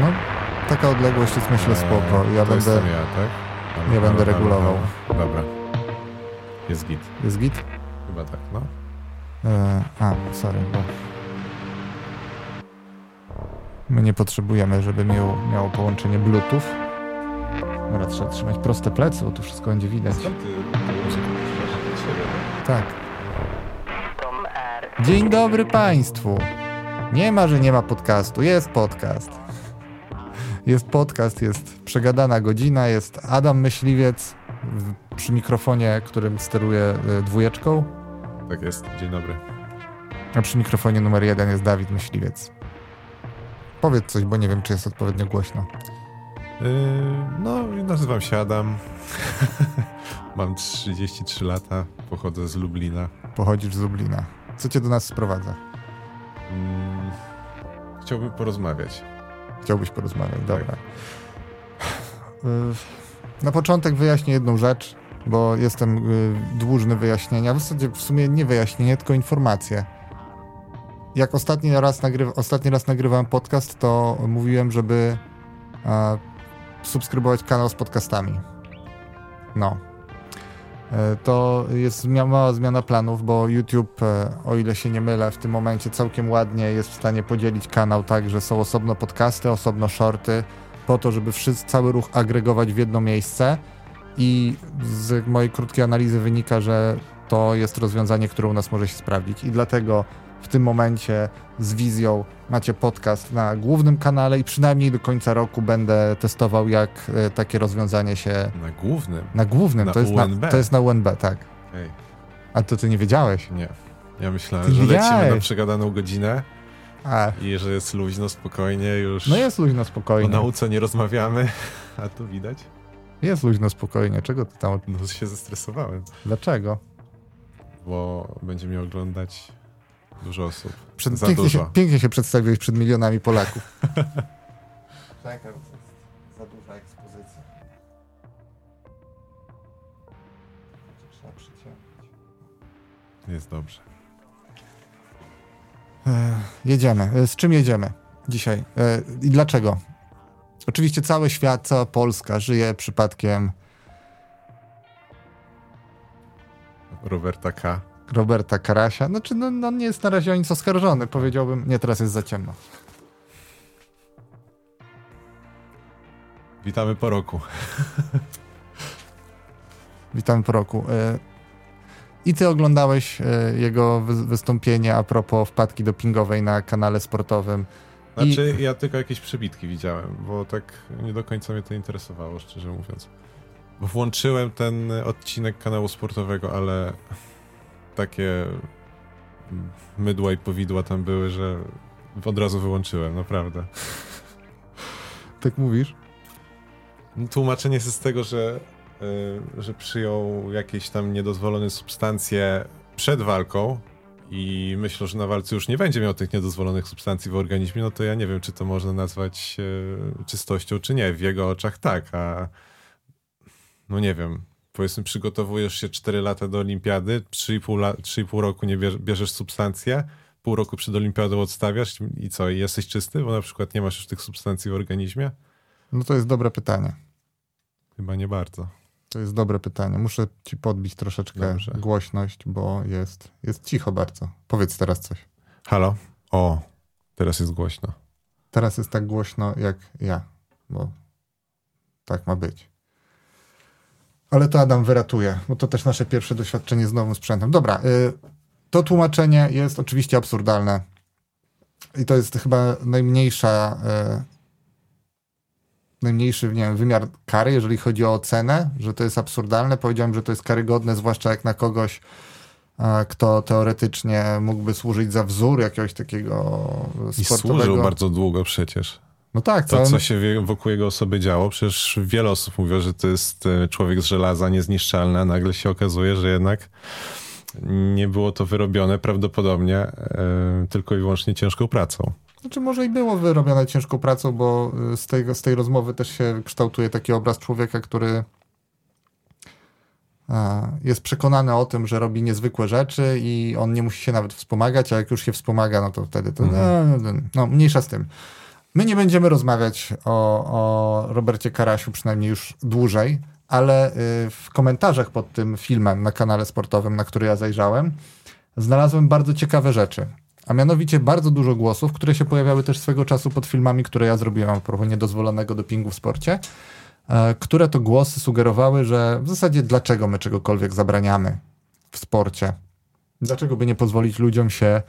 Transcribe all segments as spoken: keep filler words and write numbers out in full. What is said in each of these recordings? No, taka odległość jest, myślę, spoko. Ja to będę, ja, tak? ale, ja ale, będę ale, regulował. Ale, ale, dobra. Jest git. Jest git? Chyba tak, no. E, a, sorry, bo my nie potrzebujemy, żeby miał, miało połączenie Bluetooth. Dobra, trzeba trzymać proste plecy, bo tu wszystko będzie widać. Tak. Dzień dobry Państwu. Nie ma, że nie ma podcastu. Jest podcast. Jest podcast, jest przegadana godzina, jest Adam Myśliwiec przy mikrofonie, którym steruję dwójeczką. Tak jest, dzień dobry. A przy mikrofonie numer jeden jest Dawid Myśliwiec. Powiedz coś, bo nie wiem, czy jest odpowiednio głośno. Yy, no, nazywam się Adam. Mam trzydzieści trzy lata, pochodzę z Lublina. Pochodzisz z Lublina. Co cię do nas sprowadza? Hmm, chciałbym porozmawiać. Chciałbyś porozmawiać, dobra. Tak. Na początek wyjaśnię jedną rzecz, bo jestem dłużny wyjaśnienia. W zasadzie w sumie nie wyjaśnienie, tylko informację. Jak ostatni raz, nagrywa, ostatni raz nagrywałem podcast, to mówiłem, żeby e, subskrybować kanał z podcastami. No. E, to jest zmiana, mała zmiana planów, bo YouTube, e, o ile się nie mylę, w tym momencie całkiem ładnie jest w stanie podzielić kanał tak, że są osobno podcasty, osobno shorty, po to, żeby wszyscy, cały ruch agregować w jedno miejsce. I z mojej krótkiej analizy wynika, że to jest rozwiązanie, które u nas może się sprawdzić. I dlatego w tym momencie z wizją macie podcast na głównym kanale i przynajmniej do końca roku będę testował, jak y, takie rozwiązanie się... Na głównym? Na głównym, na to, jest na, to jest na U N B, tak. Ej. A to ty nie wiedziałeś? Nie. Ja myślałem, ty że wiedziałeś. Lecimy na przegadaną godzinę a. i że jest luźno, spokojnie już. No jest luźno, spokojnie. O nauce nie rozmawiamy, a tu widać. Jest luźno, spokojnie. Czego ty tam... No się zestresowałem. Dlaczego? Bo będzie mnie oglądać... Dużo osób. Przed, Za pięknie, dużo. Się, pięknie się przedstawiłeś przed milionami Polaków. Czekam, to jest za duża ekspozycja. Trzeba przyciągnąć. Jest dobrze. E, jedziemy. Z czym jedziemy dzisiaj? E, I dlaczego? Oczywiście cały świat, cała Polska żyje przypadkiem Roberta K. Roberta Karasia. Znaczy, no, no nie jest na razie o nic oskarżony. Powiedziałbym, nie, teraz jest za ciemno. Witamy po roku. Witamy po roku. I ty oglądałeś jego wystąpienie a propos wpadki dopingowej na kanale sportowym. Znaczy, I... ja tylko jakieś przebitki widziałem, bo tak nie do końca mnie to interesowało, szczerze mówiąc. Bo włączyłem ten odcinek kanału sportowego, ale... takie mydła i powidła tam były, że od razu wyłączyłem, naprawdę. Tak mówisz? Tłumaczenie jest z tego, że, y, że przyjął jakieś tam niedozwolone substancje przed walką i myślę, że na walce już nie będzie miał tych niedozwolonych substancji w organizmie, no to ja nie wiem, czy to można nazwać y, czystością, czy nie. W jego oczach tak, a no nie wiem. Powiedzmy, przygotowujesz się cztery lata do olimpiady, trzy i pół roku nie bierz, bierzesz substancje, pół roku przed olimpiadą odstawiasz i co? I jesteś czysty, bo na przykład nie masz już tych substancji w organizmie? No to jest dobre pytanie. Chyba nie bardzo. To jest dobre pytanie. Muszę ci podbić troszeczkę Dobrze. Głośność, bo jest, jest cicho bardzo. Powiedz teraz coś. Halo? O, teraz jest głośno. Teraz jest tak głośno jak ja, bo tak ma być. Ale to Adam wyratuje, bo to też nasze pierwsze doświadczenie z nowym sprzętem. Dobra, y, to tłumaczenie jest oczywiście absurdalne. I to jest chyba najmniejsza, y, najmniejszy, nie wiem, wymiar kary, jeżeli chodzi o ocenę, że to jest absurdalne. Powiedziałem, że to jest karygodne, zwłaszcza jak na kogoś, y, kto teoretycznie mógłby służyć za wzór jakiegoś takiego sportowego. I służył bardzo długo przecież. No tak, to, on... co się wokół jego osoby działo, przecież wiele osób mówi, że to jest człowiek z żelaza, niezniszczalny, a nagle się okazuje, że jednak nie było to wyrobione prawdopodobnie yy, tylko i wyłącznie ciężką pracą. Znaczy może i było wyrobione ciężką pracą, bo z tej, z tej rozmowy też się kształtuje taki obraz człowieka, który jest przekonany o tym, że robi niezwykłe rzeczy i on nie musi się nawet wspomagać, a jak już się wspomaga, no to wtedy to, mhm. no, no, mniejsza z tym. My nie będziemy rozmawiać o, o Robercie Karasiu przynajmniej już dłużej, ale w komentarzach pod tym filmem na kanale sportowym, na który ja zajrzałem, znalazłem bardzo ciekawe rzeczy. A mianowicie bardzo dużo głosów, które się pojawiały też swego czasu pod filmami, które ja zrobiłem a propos niedozwolonego dopingu w sporcie, które to głosy sugerowały, że w zasadzie dlaczego my czegokolwiek zabraniamy w sporcie? Dlaczego by nie pozwolić ludziom się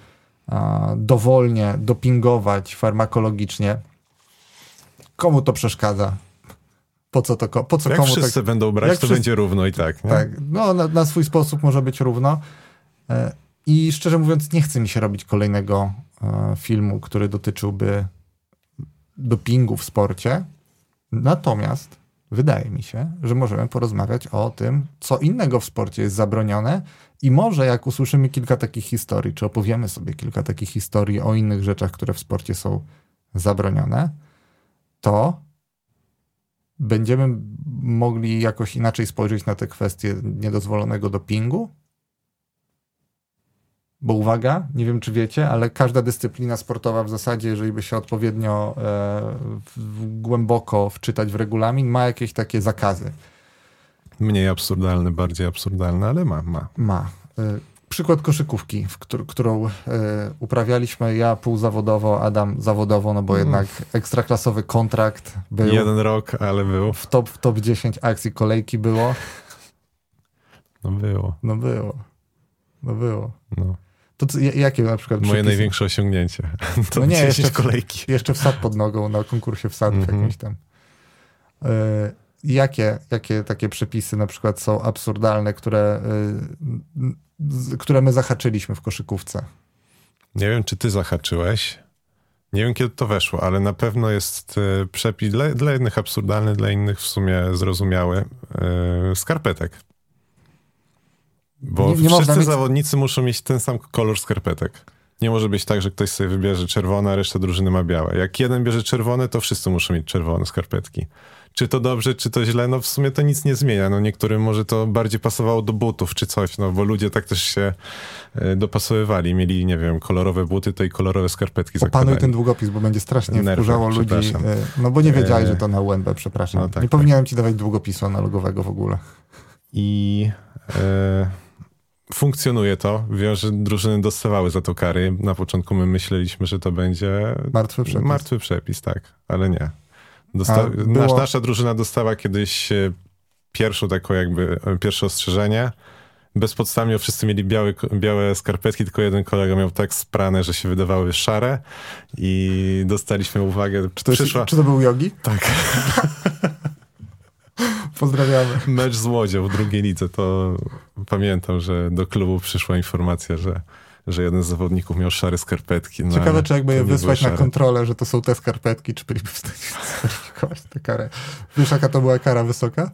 dowolnie dopingować farmakologicznie? Komu to przeszkadza? Po co to, po co jak komu wszyscy tak, będą brać, to wszyscy, będzie równo i tak. Nie? Tak, no na, na swój sposób może być równo. I szczerze mówiąc, nie chce mi się robić kolejnego filmu, który dotyczyłby dopingu w sporcie. Natomiast wydaje mi się, że możemy porozmawiać o tym, co innego w sporcie jest zabronione i może jak usłyszymy kilka takich historii, czy opowiemy sobie kilka takich historii o innych rzeczach, które w sporcie są zabronione, to będziemy mogli jakoś inaczej spojrzeć na te kwestie niedozwolonego dopingu. Bo uwaga, nie wiem czy wiecie, ale każda dyscyplina sportowa w zasadzie, jeżeli by się odpowiednio e, w, głęboko wczytać w regulamin, ma jakieś takie zakazy. Mniej absurdalny, bardziej absurdalny, ale ma. Ma. ma. E, przykład koszykówki, w któr- którą e, uprawialiśmy ja półzawodowo, Adam zawodowo, no bo mm. jednak ekstraklasowy kontrakt był. Jeden rok, ale był. W top, w top dziesięć akcji kolejki było. No było. No było. No było. No. To co, jakie na przykład moje przypisy? Największe osiągnięcie. To no nie, jeszcze w, kolejki. Jeszcze wsad pod nogą na konkursie wsadów mm-hmm. jakimś tam. Yy, jakie, jakie takie przepisy na przykład są absurdalne, które, yy, z, które my zahaczyliśmy w koszykówce? Nie wiem, czy ty zahaczyłeś. Nie wiem, kiedy to weszło, ale na pewno jest yy, przepis dla, dla jednych absurdalny, dla innych w sumie zrozumiały. Yy, skarpetek. Bo nie, nie wszyscy mieć... zawodnicy muszą mieć ten sam kolor skarpetek. Nie może być tak, że ktoś sobie wybierze czerwone, a reszta drużyny ma białe. Jak jeden bierze czerwone, to wszyscy muszą mieć czerwone skarpetki. Czy to dobrze, czy to źle? No w sumie to nic nie zmienia. No niektórym może to bardziej pasowało do butów czy coś, no bo ludzie tak też się dopasowywali. Mieli, nie wiem, kolorowe buty, to i kolorowe skarpetki zakładali. Opanuj ten długopis, bo będzie strasznie Nerwę, wkurzało ludzi. No bo nie wiedziałeś, że to na U N B, przepraszam. No tak, nie powinienem tak. ci dawać długopisu analogowego w ogóle. I... E... Funkcjonuje to. Wiem, że drużyny dostawały za to kary. Na początku my myśleliśmy, że to będzie martwy przepis, martwy przepis tak, ale nie. Dosta- było... Nasz, nasza drużyna dostała kiedyś pierwszą taką jakby, pierwsze ostrzeżenie. Bezpodstawnie wszyscy mieli białe, białe skarpetki, tylko jeden kolega miał tak sprane, że się wydawały szare i dostaliśmy uwagę. Czy to, przyszła... jest, czy to był jogi? Tak. Pozdrawiamy. Mecz z Łodzią w drugiej lidze, to pamiętam, że do klubu przyszła informacja, że, że jeden z zawodników miał szare skarpetki. No, ciekawe, czy jakby je wysłać na kontrolę, że to są te skarpetki, czy byliby w stanie zweryfikować tę karę. Wiesz, jaka to była kara wysoka?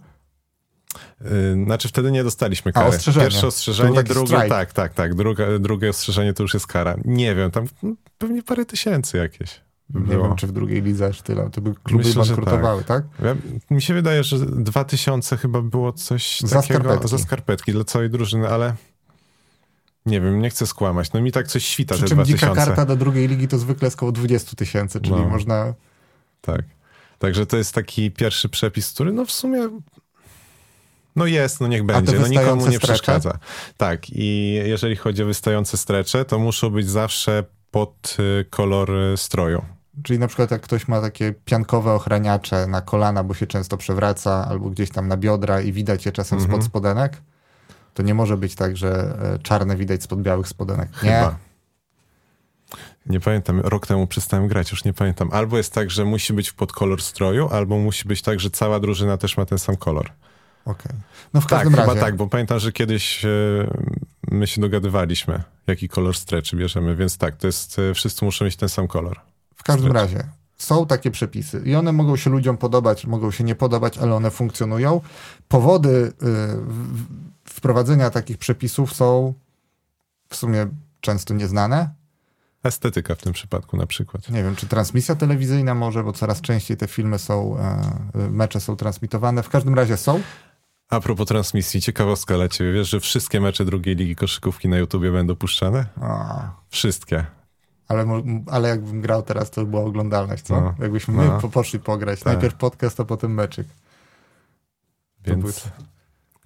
Yy, znaczy wtedy nie dostaliśmy kary. A, ostrzeżenie. Pierwsze ostrzeżenie, drugie, tak, tak, tak. Druga, drugie ostrzeżenie to już jest kara. Nie wiem, tam pewnie parę tysięcy jakieś. Było. Nie wiem, czy w drugiej lidze aż tyle. To by kluby myślę, bankrutowały, tak? tak? Ja, mi się wydaje, że dwa tysiące chyba było coś za takiego. Skarpetki. Za skarpetki dla całej drużyny, ale nie wiem, nie chcę skłamać. No mi tak coś świta te dwa tysiące. Dzika karta do drugiej ligi to zwykle jest około dwadzieścia tysięcy, czyli no. można... Tak. Także to jest taki pierwszy przepis, który no w sumie... No jest, no niech będzie, no nikomu nie przeszkadza. Strecze? Tak. I jeżeli chodzi o wystające strecze, to muszą być zawsze pod kolor stroju. Czyli na przykład jak ktoś ma takie piankowe ochraniacze na kolana, bo się często przewraca, albo gdzieś tam na biodra i widać je czasem mm-hmm. spod spodenek, to nie może być tak, że czarne widać spod białych spodenek. Nie. Chyba. Nie pamiętam, rok temu przestałem grać, już nie pamiętam. Albo jest tak, że musi być pod kolor stroju, albo musi być tak, że cała drużyna też ma ten sam kolor. Okej. Okay. No w każdym tak, razie. Chyba tak, bo pamiętam, że kiedyś yy, my się dogadywaliśmy, jaki kolor streczy bierzemy, więc tak, to jest, yy, wszyscy muszą mieć ten sam kolor. W każdym stretch. razie są takie przepisy i one mogą się ludziom podobać, mogą się nie podobać, ale one funkcjonują. Powody yy, w, wprowadzenia takich przepisów są w sumie często nieznane. Estetyka w tym przypadku na przykład. Nie wiem, czy transmisja telewizyjna może, bo coraz częściej te filmy są, mecze są transmitowane. W każdym razie są. A propos transmisji, ciekawostka dla ciebie. Wiesz, że wszystkie mecze drugiej ligi koszykówki na YouTubie będą puszczane? A. Wszystkie. Ale, ale jakbym grał teraz, to była oglądalność, co? No, jakbyśmy no. my po, poszli pograć. Tak. Najpierw podcast, a potem meczyk. Więc...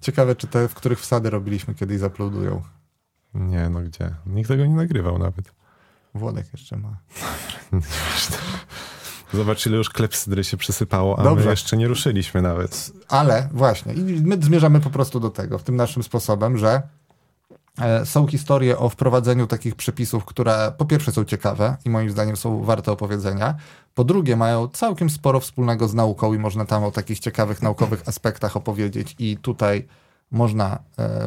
Ciekawe, czy te, w których wsady robiliśmy kiedyś, zaplodują. Nie, no gdzie? Nikt tego nie nagrywał nawet. Włodek jeszcze ma. Zobacz, ile już klepsydry się przesypało, a Dobrze. My jeszcze nie ruszyliśmy nawet. Ale właśnie, i my zmierzamy po prostu do tego, w tym naszym sposobem, że są historie o wprowadzeniu takich przepisów, które po pierwsze są ciekawe i moim zdaniem są warte opowiedzenia, po drugie mają całkiem sporo wspólnego z nauką i można tam o takich ciekawych naukowych aspektach opowiedzieć i tutaj można,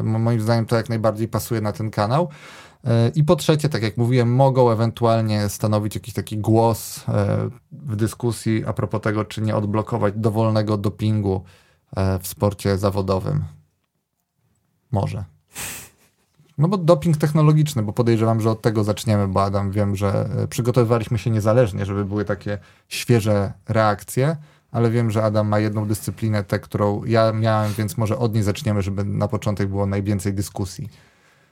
moim zdaniem to jak najbardziej pasuje na ten kanał. I po trzecie, tak jak mówiłem, mogą ewentualnie stanowić jakiś taki głos w dyskusji a propos tego, czy nie odblokować dowolnego dopingu w sporcie zawodowym. Może. No bo doping technologiczny, bo podejrzewam, że od tego zaczniemy, bo Adam, wiem, że przygotowywaliśmy się niezależnie, żeby były takie świeże reakcje, ale wiem, że Adam ma jedną dyscyplinę, tę, którą ja miałem, więc może od niej zaczniemy, żeby na początek było najwięcej dyskusji.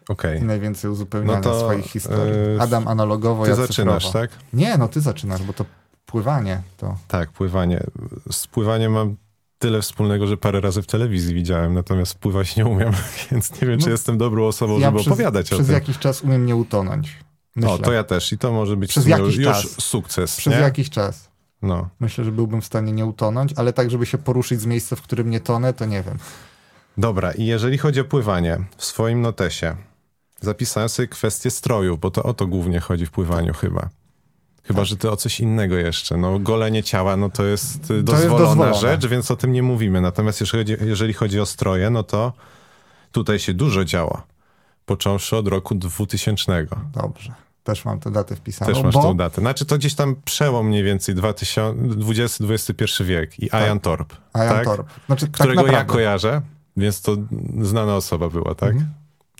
Okay. I najwięcej uzupełniania no to, swoich historii. Adam analogowo, ty ja zaczynasz, cyfrowo. Tak? Nie, no ty zaczynasz, bo to pływanie. To... Tak, pływanie. Z pływaniem mam tyle wspólnego, że parę razy w telewizji widziałem, natomiast pływać nie umiem, więc nie wiem, no, czy jestem dobrą osobą, ja żeby przez, opowiadać przez o tym. Przez jakiś czas umiem nie utonąć. Myślę. No, to ja też i to może być przez jakiś już czas. Sukces. Przez nie? jakiś czas. No. Myślę, że byłbym w stanie nie utonąć, ale tak, żeby się poruszyć z miejsca, w którym nie tonę, to nie wiem. Dobra, i jeżeli chodzi o pływanie, w swoim notesie zapisałem sobie kwestię stroju, bo to o to głównie chodzi w pływaniu chyba. Chyba, tak. że to o coś innego jeszcze. No, golenie ciała, no to jest to dozwolona jest dozwolone. rzecz, więc o tym nie mówimy. Natomiast jeżeli, jeżeli chodzi o stroje, no to tutaj się dużo działa. Począwszy od roku dwutysięcznego. Dobrze. Też mam tę datę wpisaną. Też masz bo... tą datę. Znaczy to gdzieś tam przełom mniej więcej dwudziesty dwudziesty pierwszy wiek i tak. Ian Thorpe. Ian tak? Thorpe. Znaczy, tak którego naprawdę. Ja kojarzę, więc to znana osoba była, tak? Mhm.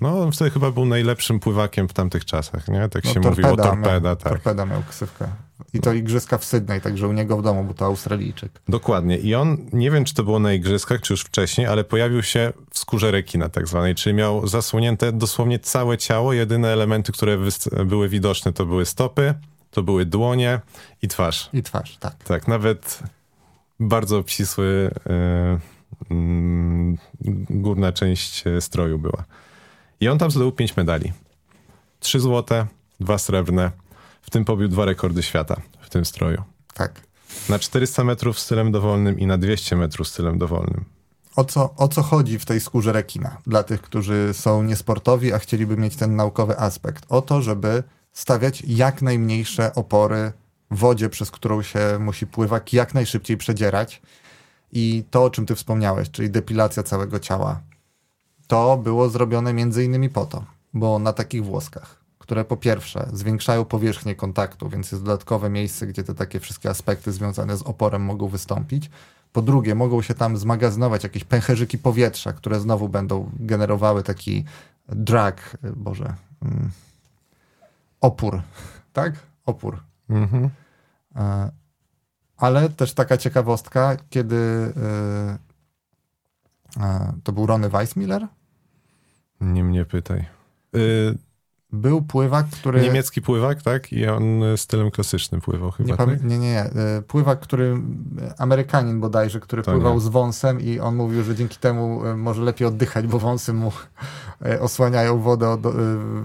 No, on wtedy chyba był najlepszym pływakiem w tamtych czasach, nie? Tak no, się torpeda, mówiło, torpeda, miał, tak. Torpeda miał ksywkę. I to igrzyska w Sydney, także u niego w domu, bo to Australijczyk. Dokładnie. I on, nie wiem, czy to było na igrzyskach, czy już wcześniej, ale pojawił się w skórze rekina tak zwanej, czyli miał zasłonięte dosłownie całe ciało. Jedyne elementy, które wyst- były widoczne, to były stopy, to były dłonie i twarz. I twarz, tak. Tak, nawet bardzo obcisły yy, yy, górna część stroju była. I on tam zdobył pięć medali. Trzy złote, dwa srebrne. W tym pobił dwa rekordy świata w tym stroju. Tak. Na czterysta metrów stylem dowolnym i na dwieście metrów stylem dowolnym. O co, o co chodzi w tej skórze rekina? Dla tych, którzy są niesportowi, a chcieliby mieć ten naukowy aspekt. O to, żeby stawiać jak najmniejsze opory w wodzie, przez którą się musi pływak jak najszybciej przedzierać. I to, o czym ty wspomniałeś, czyli depilacja całego ciała. To było zrobione między innymi po to, bo na takich włoskach, które po pierwsze zwiększają powierzchnię kontaktu, więc jest dodatkowe miejsce, gdzie te takie wszystkie aspekty związane z oporem mogą wystąpić. Po drugie, mogą się tam zmagazynować jakieś pęcherzyki powietrza, które znowu będą generowały taki drag, boże, mm, opór, tak? Opór. Mhm. Ale też taka ciekawostka, kiedy yy, yy, to był Ronny Weissmiller? Nie mnie pytaj. Yy, Był pływak, który... Niemiecki pływak, tak? I on stylem klasycznym pływał chyba, nie, pamię- tak? nie, nie, nie. Pływak, który... Amerykanin bodajże, który to pływał nie. z wąsem i on mówił, że dzięki temu może lepiej oddychać, bo wąsy mu osłaniają wodę, od,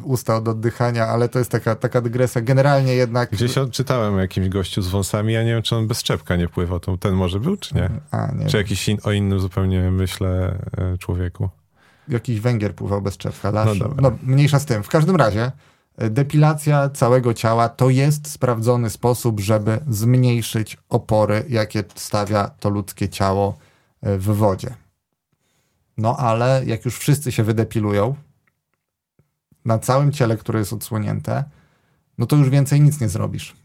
usta od oddychania, ale to jest taka, taka dygresja. Generalnie jednak... Gdzieś odczytałem o jakimś gościu z wąsami, ja nie wiem, czy on bez czepka nie pływał. To ten może był, czy nie? A, nie czy jakiś in- o innym zupełnie myślę człowieku? Jakiś Węgier pływał bez czepka. No, no mniejsza z tym. W każdym razie depilacja całego ciała to jest sprawdzony sposób, żeby zmniejszyć opory, jakie stawia to ludzkie ciało w wodzie. No ale jak już wszyscy się wydepilują na całym ciele, które jest odsłonięte, no to już więcej nic nie zrobisz.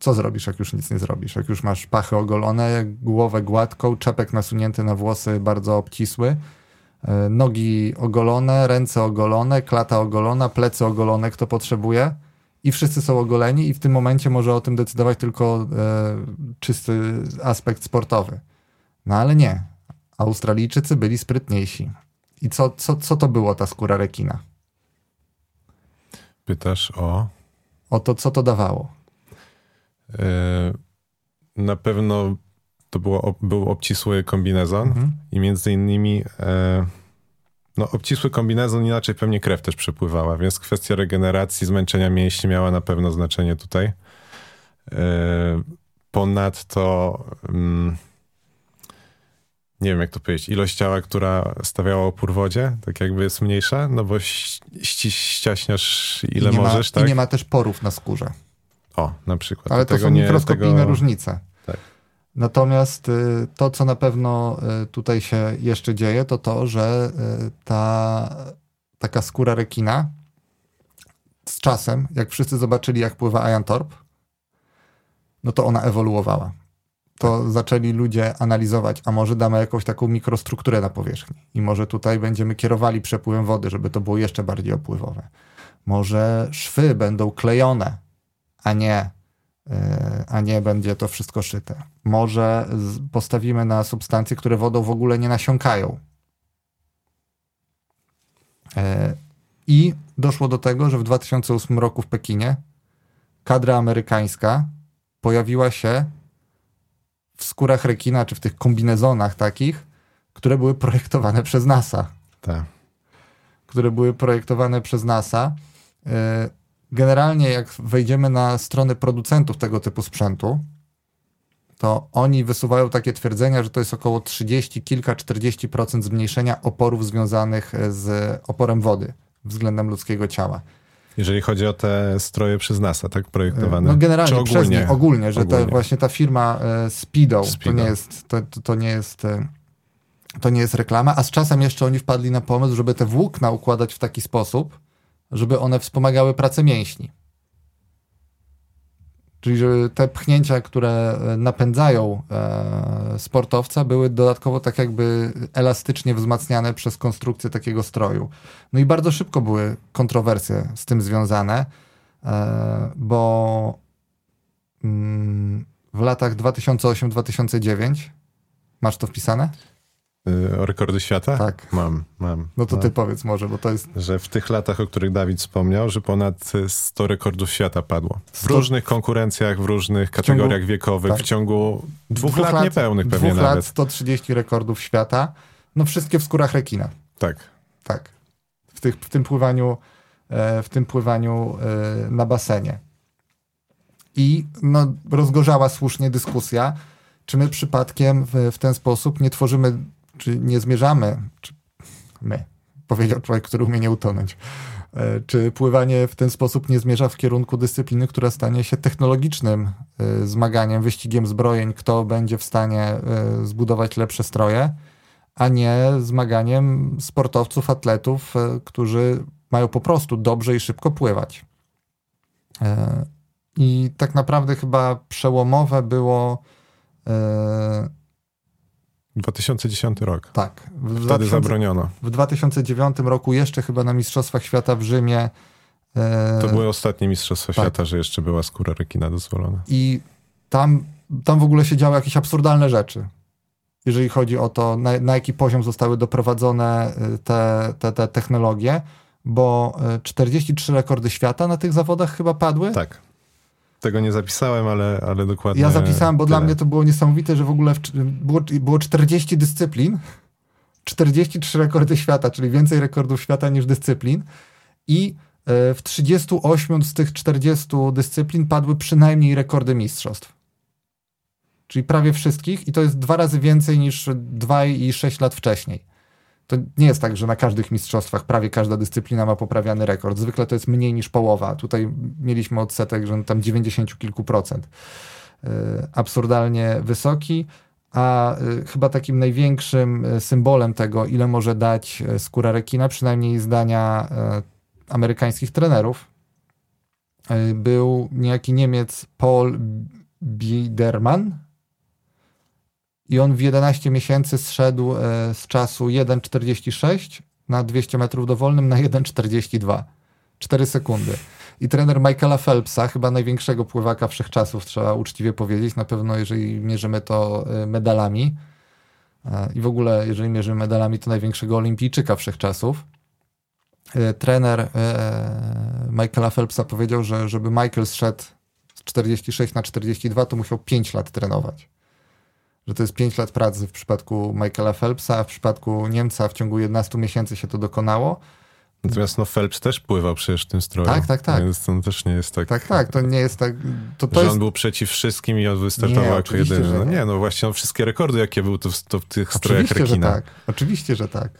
Co zrobisz, jak już nic nie zrobisz? Jak już masz pachy ogolone, głowę gładką, czepek nasunięty na włosy bardzo obcisły, nogi ogolone, ręce ogolone, klata ogolona, plecy ogolone, kto potrzebuje i wszyscy są ogoleni i w tym momencie może o tym decydować tylko e, czysty aspekt sportowy. No ale nie. Australijczycy byli sprytniejsi. I co, co, co to było ta skóra rekina? Pytasz o... o to, co to dawało? Na pewno to było, był obcisły kombinezon mhm. i między innymi no obcisły kombinezon, inaczej pewnie krew też przepływała, więc kwestia regeneracji, zmęczenia mięśni miała na pewno znaczenie tutaj. Ponadto nie wiem jak to powiedzieć, ilość ciała, która stawiała opór wodzie, tak jakby jest mniejsza, no bo ści- ściaśniasz ile I możesz. Ma, tak? I nie ma też porów na skórze. O, na przykład. Ale to są mikroskopijne tego... różnice. Tak. Natomiast to, co na pewno tutaj się jeszcze dzieje, to to, że ta taka skóra rekina z czasem, jak wszyscy zobaczyli, jak pływa Ian Thorpe, no to ona ewoluowała. To tak. Zaczęli ludzie analizować, a może damy jakąś taką mikrostrukturę na powierzchni i może tutaj będziemy kierowali przepływem wody, żeby to było jeszcze bardziej opływowe. Może szwy będą klejone, a nie, a nie będzie to wszystko szyte. Może postawimy na substancje, które wodą w ogóle nie nasiąkają. I doszło do tego, że w dwa tysiące ósmym roku w Pekinie kadra amerykańska pojawiła się w skórach rekina, czy w tych kombinezonach takich, które były projektowane przez NASA. Tak. Które były projektowane przez NASA. Generalnie jak wejdziemy na strony producentów tego typu sprzętu, to oni wysuwają takie twierdzenia, że to jest około trzydzieści, kilka, czterdzieści procent zmniejszenia oporów związanych z oporem wody względem ludzkiego ciała. Jeżeli chodzi o te stroje przez NASA, tak projektowane? No generalnie, ogólnie? Przez nie, ogólnie, że ogólnie. Ta, właśnie ta firma Speedo, to nie jest, to, to nie jest, to nie jest reklama, a z czasem jeszcze oni wpadli na pomysł, żeby te włókna układać w taki sposób, żeby one wspomagały pracę mięśni. Czyli żeby te pchnięcia, które napędzają sportowca, były dodatkowo tak jakby elastycznie wzmacniane przez konstrukcję takiego stroju. No i bardzo szybko były kontrowersje z tym związane, bo w latach dwa tysiące ósmym do dwa tysiące dziewiątego masz to wpisane? O rekordy świata? Tak. Mam, mam. No to mam. Ty powiedz może, bo to jest... Że w tych latach, o których Dawid wspomniał, że ponad sto rekordów świata padło. W sto... różnych konkurencjach, w różnych kategoriach w ciągu... wiekowych, tak. W ciągu dwóch, dwóch lat, lat niepełnych pewnie dwóch nawet. Dwóch lat sto trzydzieści rekordów świata. No wszystkie w skórach rekina. Tak. Tak. W, tych, w tym pływaniu, w tym pływaniu na basenie. I no, rozgorzała słusznie dyskusja, czy my przypadkiem w, w ten sposób nie tworzymy... Czy nie zmierzamy, czy my, powiedział człowiek, który umie nie utonąć, czy pływanie w ten sposób nie zmierza w kierunku dyscypliny, która stanie się technologicznym zmaganiem, wyścigiem zbrojeń, kto będzie w stanie zbudować lepsze stroje, a nie zmaganiem sportowców, atletów, którzy mają po prostu dobrze i szybko pływać. I tak naprawdę chyba przełomowe było... dwa tysiące dziesiąty rok. Tak. Wtedy dwa tysiące zabroniono. W dwa tysiące dziewiątym roku jeszcze chyba na Mistrzostwach Świata w Rzymie. E... To były ostatnie Mistrzostwa tak. Świata, że jeszcze była skóra rekina dozwolona. I tam, tam w ogóle się działy jakieś absurdalne rzeczy. Jeżeli chodzi o to, na, na jaki poziom zostały doprowadzone te, te, te technologie, bo czterdzieści trzy rekordy świata na tych zawodach chyba padły. Tak. Tego nie zapisałem, ale, ale dokładnie... Ja zapisałem, bo tyle. Dla mnie to było niesamowite, że w ogóle w, było, było czterdzieści dyscyplin, czterdzieści trzy rekordy świata, czyli więcej rekordów świata niż dyscyplin i w trzydziestu ośmiu z tych czterdziestu dyscyplin padły przynajmniej rekordy mistrzostw. Czyli prawie wszystkich i to jest dwa razy więcej niż dwa i sześć lat wcześniej. To nie jest tak, że na każdych mistrzostwach prawie każda dyscyplina ma poprawiany rekord. Zwykle to jest mniej niż połowa. Tutaj mieliśmy odsetek, że tam dziewięćdziesiąt kilku procent. Absurdalnie wysoki, a chyba takim największym symbolem tego, ile może dać skóra rekina, przynajmniej zdania amerykańskich trenerów, był niejaki Niemiec Paul Biedermann. I on w jedenaście miesięcy zszedł z czasu jeden czterdzieści sześć na dwieście metrów dowolnym na jeden czterdzieści dwa. cztery sekundy. I trener Michaela Phelpsa, chyba największego pływaka wszechczasów, trzeba uczciwie powiedzieć, na pewno jeżeli mierzymy to medalami i w ogóle jeżeli mierzymy medalami, to największego olimpijczyka wszechczasów, trener Michaela Phelpsa powiedział, że żeby Michael zszedł z czterdzieści sześć na czterdzieści dwa, to musiał pięć lat trenować. Że to jest pięć lat pracy w przypadku Michaela Phelpsa, a w przypadku Niemca w ciągu jedenastu miesięcy się to dokonało. Natomiast no Phelps też pływał przecież w tym stroju. Tak, tak, tak. Więc to też nie jest tak... Tak, tak, to nie jest tak... To, to że jest... on był przeciw wszystkim i on wystartował jako jedyny. No nie, no właśnie, no wszystkie rekordy jakie były, to w, to w tych strojach oczywiście, rekina. Że tak. Oczywiście, że tak.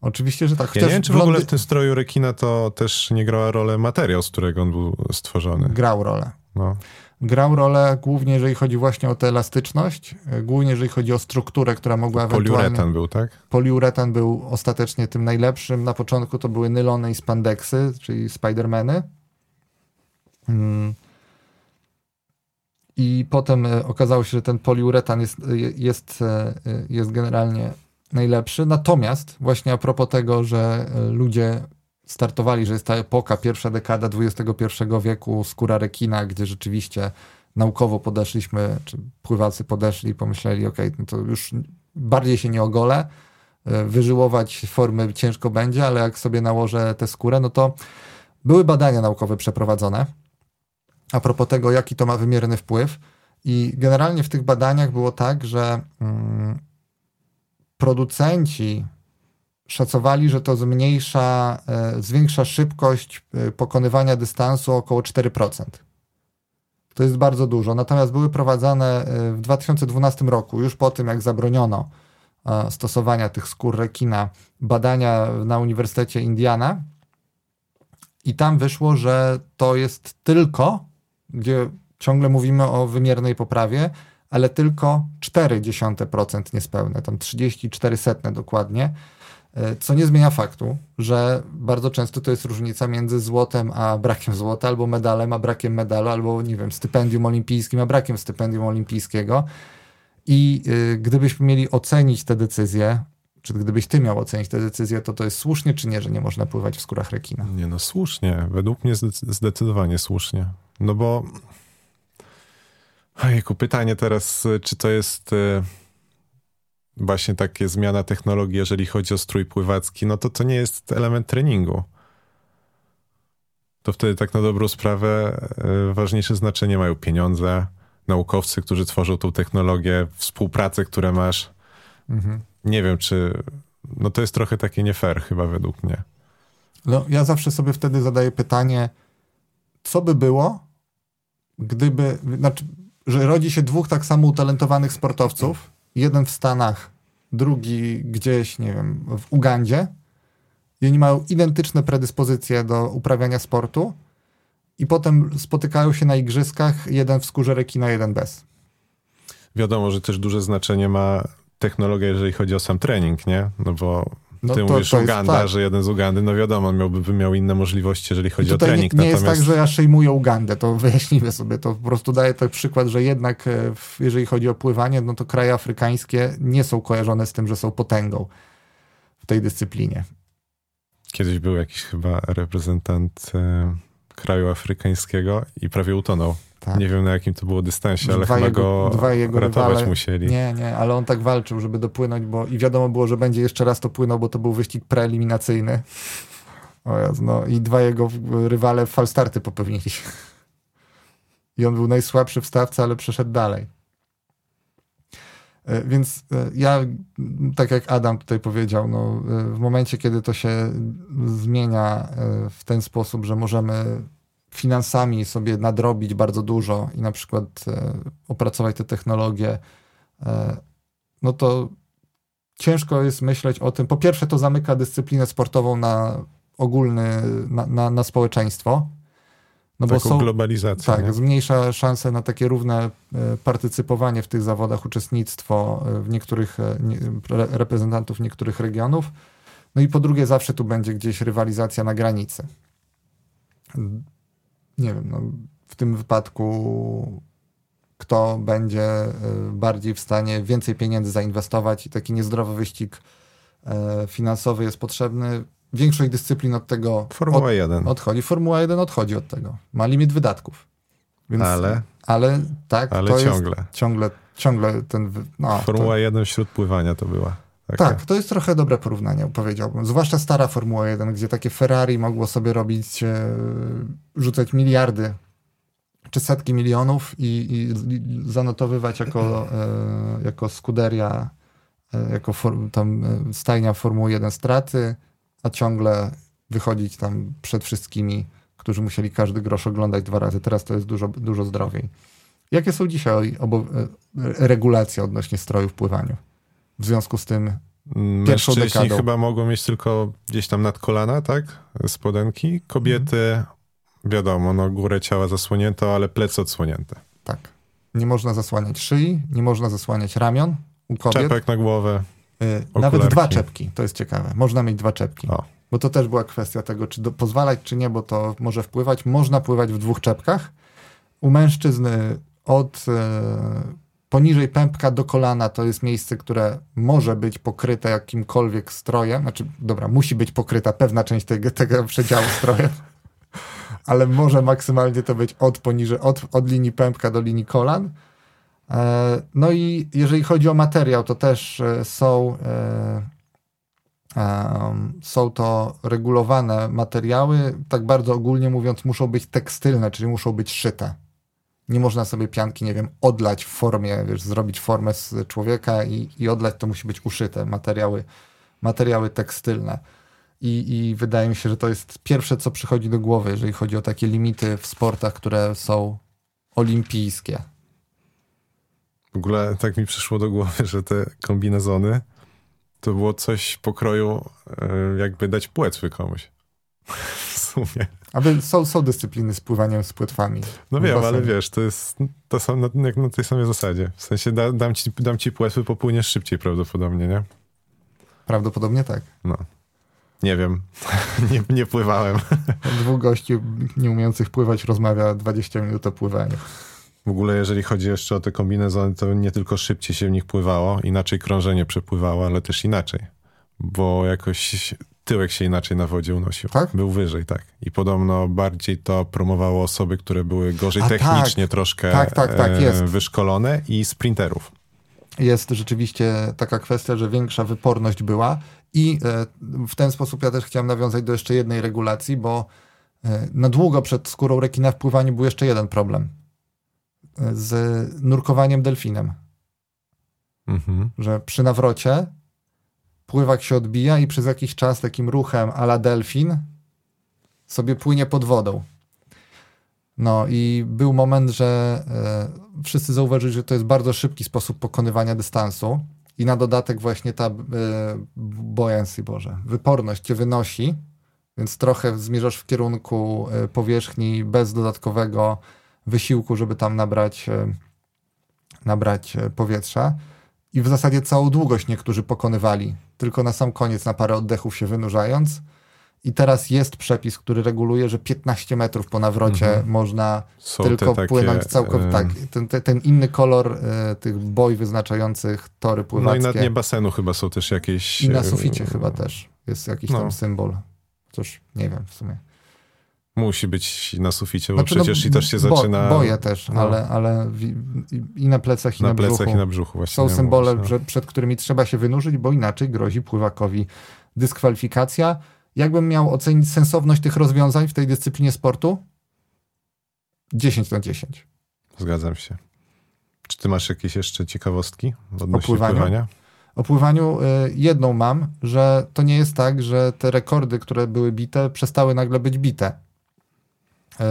Oczywiście, że tak. Chociaż ja nie wiem, czy w ogóle w tym stroju rekina to też nie grała rolę materiał, z którego on był stworzony. Grał rolę. No. Grał rolę głównie, jeżeli chodzi właśnie o tę elastyczność, głównie jeżeli chodzi o strukturę, która mogła ewentualnie... Poliuretan był, tak? Poliuretan był ostatecznie tym najlepszym. Na początku to były nylony i spandeksy, czyli Spidermany. Hmm. I potem okazało się, że ten poliuretan jest, jest, jest generalnie najlepszy. Natomiast właśnie a propos tego, że ludzie... startowali, że jest ta epoka, pierwsza dekada dwudziestego pierwszego wieku, skóra rekina, gdzie rzeczywiście naukowo podeszliśmy, czy pływacy podeszli i pomyśleli, okej, okay, no to już bardziej się nie ogolę, wyżyłować formy ciężko będzie, ale jak sobie nałożę tę skórę, no to były badania naukowe przeprowadzone a propos tego, jaki to ma wymierny wpływ i generalnie w tych badaniach było tak, że mm, producenci szacowali, że to zmniejsza, zwiększa szybkość pokonywania dystansu o około cztery procent. To jest bardzo dużo. Natomiast były prowadzone w dwa tysiące dwunastym roku, już po tym jak zabroniono stosowania tych skór rekina, badania na Uniwersytecie Indiana i tam wyszło, że to jest tylko, gdzie ciągle mówimy o wymiernej poprawie, ale tylko cztery dziesiąte procent niespełne, tam trzydzieści cztery setne dokładnie, co nie zmienia faktu, że bardzo często to jest różnica między złotem a brakiem złota, albo medalem a brakiem medalu, albo nie wiem, stypendium olimpijskim a brakiem stypendium olimpijskiego. I y, gdybyśmy mieli ocenić te decyzje, czy gdybyś ty miał ocenić te decyzje, to to jest słusznie czy nie, że nie można pływać w skórach rekina? Nie, no słusznie. Według mnie zdecydowanie słusznie. No bo... Ojejku, pytanie teraz, czy to jest... Y... Właśnie takie zmiana technologii, jeżeli chodzi o strój pływacki, no to to nie jest element treningu. To wtedy tak na dobrą sprawę y, ważniejsze znaczenie mają pieniądze, naukowcy, którzy tworzą tą technologię, współpracę, które masz. Mhm. Nie wiem, czy... No to jest trochę takie nie fair chyba według mnie. No ja zawsze sobie wtedy zadaję pytanie, co by było, gdyby... Znaczy, że rodzi się dwóch tak samo utalentowanych sportowców, jeden w Stanach, drugi gdzieś, nie wiem, w Ugandzie. I oni mają identyczne predyspozycje do uprawiania sportu i potem spotykają się na igrzyskach, jeden w skórze rekina, jeden bez. Wiadomo, że też duże znaczenie ma technologia, jeżeli chodzi o sam trening, nie? No bo no ty to, mówisz to Uganda, tak. Że jeden z Ugandy, no wiadomo, on miałby miał inne możliwości, jeżeli chodzi o trening. Nie, nie natomiast... jest tak, że ja szejmuję Ugandę, to wyjaśnijmy sobie, to po prostu daję tak przykład, że jednak w, jeżeli chodzi o pływanie, no to kraje afrykańskie nie są kojarzone z tym, że są potęgą w tej dyscyplinie. Kiedyś był jakiś chyba reprezentant e, kraju afrykańskiego i prawie utonął. Tak. Nie wiem, na jakim to było dystansie, ale dwa chyba jego, go jego ratować rywale. Musieli. Nie, nie, ale on tak walczył, żeby dopłynąć, bo i wiadomo było, że będzie jeszcze raz to płynął, bo to był wyścig preeliminacyjny. O Jezu, no i dwa jego rywale falstarty popełnili. I on był najsłabszy w stawce, ale przeszedł dalej. Więc ja, tak jak Adam tutaj powiedział, no, w momencie, kiedy to się zmienia w ten sposób, że możemy... finansami sobie nadrobić bardzo dużo i na przykład e, opracować te technologie, e, no to ciężko jest myśleć o tym. Po pierwsze to zamyka dyscyplinę sportową na ogólny, na, na, na społeczeństwo. No taką bo są, globalizację. Tak, nie? Zmniejsza szanse na takie równe e, partycypowanie w tych zawodach, uczestnictwo w niektórych e, re, reprezentantów niektórych regionów. No i po drugie zawsze tu będzie gdzieś rywalizacja na granicy. Nie wiem, no, w tym wypadku kto będzie bardziej w stanie więcej pieniędzy zainwestować i taki niezdrowy wyścig finansowy jest potrzebny. Większość dyscyplin od tego Formuła od, jeden. odchodzi. Formuła jeden odchodzi od tego. Ma limit wydatków. Więc, ale ale tak, ale to ciągle. Jest ciągle, ciągle ten... No, Formuła to... jeden wśród pływania to była. Taka. Tak, to jest trochę dobre porównanie, powiedziałbym. Zwłaszcza stara Formuła jeden, gdzie takie Ferrari mogło sobie robić, e, rzucać miliardy czy setki milionów i, i zanotowywać jako, e, jako skuderia, e, jako for, tam stajnia Formuły jeden straty, a ciągle wychodzić tam przed wszystkimi, którzy musieli każdy grosz oglądać dwa razy. Teraz to jest dużo, dużo zdrowiej. Jakie są dzisiaj obo- regulacje odnośnie stroju w pływaniu? W związku z tym pierwszą dekadą. Mężczyźni chyba mogą mieć tylko gdzieś tam nad kolana, tak? Spodenki. Kobiety, mm. wiadomo, no górę ciała zasłonięto, ale plecy odsłonięte. Tak. Nie można zasłaniać szyi, nie można zasłaniać ramion u kobiet. Czepek na głowę. Yy, nawet dwa czepki, to jest ciekawe. Można mieć dwa czepki. O. Bo to też była kwestia tego, czy do, pozwalać, czy nie, bo to może wpływać. Można pływać w dwóch czepkach. U mężczyzn od... Yy, poniżej pępka do kolana to jest miejsce, które może być pokryte jakimkolwiek strojem. Znaczy, dobra, musi być pokryta pewna część tego, tego przedziału strojem, ale może maksymalnie to być od poniżej, od, od linii pępka do linii kolan. No i jeżeli chodzi o materiał, to też są, są to regulowane materiały. Tak bardzo ogólnie mówiąc, muszą być tekstylne, czyli muszą być szyte. Nie można sobie pianki, nie wiem, odlać w formie, wiesz, zrobić formę z człowieka i, i odlać, to musi być uszyte, materiały, materiały tekstylne. I, I wydaje mi się, że to jest pierwsze, co przychodzi do głowy, jeżeli chodzi o takie limity w sportach, które są olimpijskie. W ogóle tak mi przyszło do głowy, że te kombinezony to było coś pokroju, jakby dać płetwy komuś. W sumie. Ale są, są dyscypliny z pływaniem z płetwami. No wiem, basenie. Ale wiesz, to jest to są na, jak na tej samej zasadzie. W sensie da, dam, ci, dam ci płetwy, popłyniesz szybciej prawdopodobnie, nie? Prawdopodobnie tak. No. Nie wiem. nie, nie pływałem. Dwóch gości nie umiejących pływać rozmawia dwadzieścia minut o pływaniu. W ogóle jeżeli chodzi jeszcze o te kombinezony, to nie tylko szybciej się w nich pływało, inaczej krążenie przepływało, ale też inaczej. Bo jakoś... Tyłek się inaczej na wodzie unosił. Tak? Był wyżej, tak. I podobno bardziej to promowało osoby, które były gorzej A technicznie tak. troszkę tak, tak, tak, jest. wyszkolone i sprinterów. Jest rzeczywiście taka kwestia, że większa wyporność była i w ten sposób ja też chciałem nawiązać do jeszcze jednej regulacji, bo na długo przed skórą rekina w pływaniu był jeszcze jeden problem. Z nurkowaniem delfinem. Mhm. Że przy nawrocie pływak się odbija i przez jakiś czas takim ruchem a la delfin sobie płynie pod wodą. No i był moment, że y, wszyscy zauważyli, że to jest bardzo szybki sposób pokonywania dystansu i na dodatek właśnie ta y, buoyancy, Boże, wyporność cię wynosi, więc trochę zmierzasz w kierunku y, powierzchni bez dodatkowego wysiłku, żeby tam nabrać, y, nabrać y, powietrza. I w zasadzie całą długość niektórzy pokonywali, tylko na sam koniec, na parę oddechów się wynurzając. I teraz jest przepis, który reguluje, że piętnaście metrów po nawrocie mm-hmm. można Są tylko takie, płynąć całkowicie. Yy... Tak, ten, ten, ten inny kolor yy, tych boj wyznaczających tory pływackie. No i na dnie basenu chyba są też jakieś... I na suficie yy... chyba też jest jakiś no. tam symbol. Cóż, nie wiem w sumie. Musi być na suficie, bo znaczy, przecież no, i też się bo, zaczyna... Boję też, no. ale, ale w, i na plecach, i na, na brzuchu. Na plecach i na brzuchu właśnie. Są symbole, mówić, no. przed którymi trzeba się wynurzyć, bo inaczej grozi pływakowi dyskwalifikacja. Jakbym miał ocenić sensowność tych rozwiązań w tej dyscyplinie sportu? dziesięć na dziesięć. Zgadzam się. Czy ty masz jakieś jeszcze ciekawostki odnośnie pływania? O pływaniu jedną mam, że to nie jest tak, że te rekordy, które były bite, przestały nagle być bite.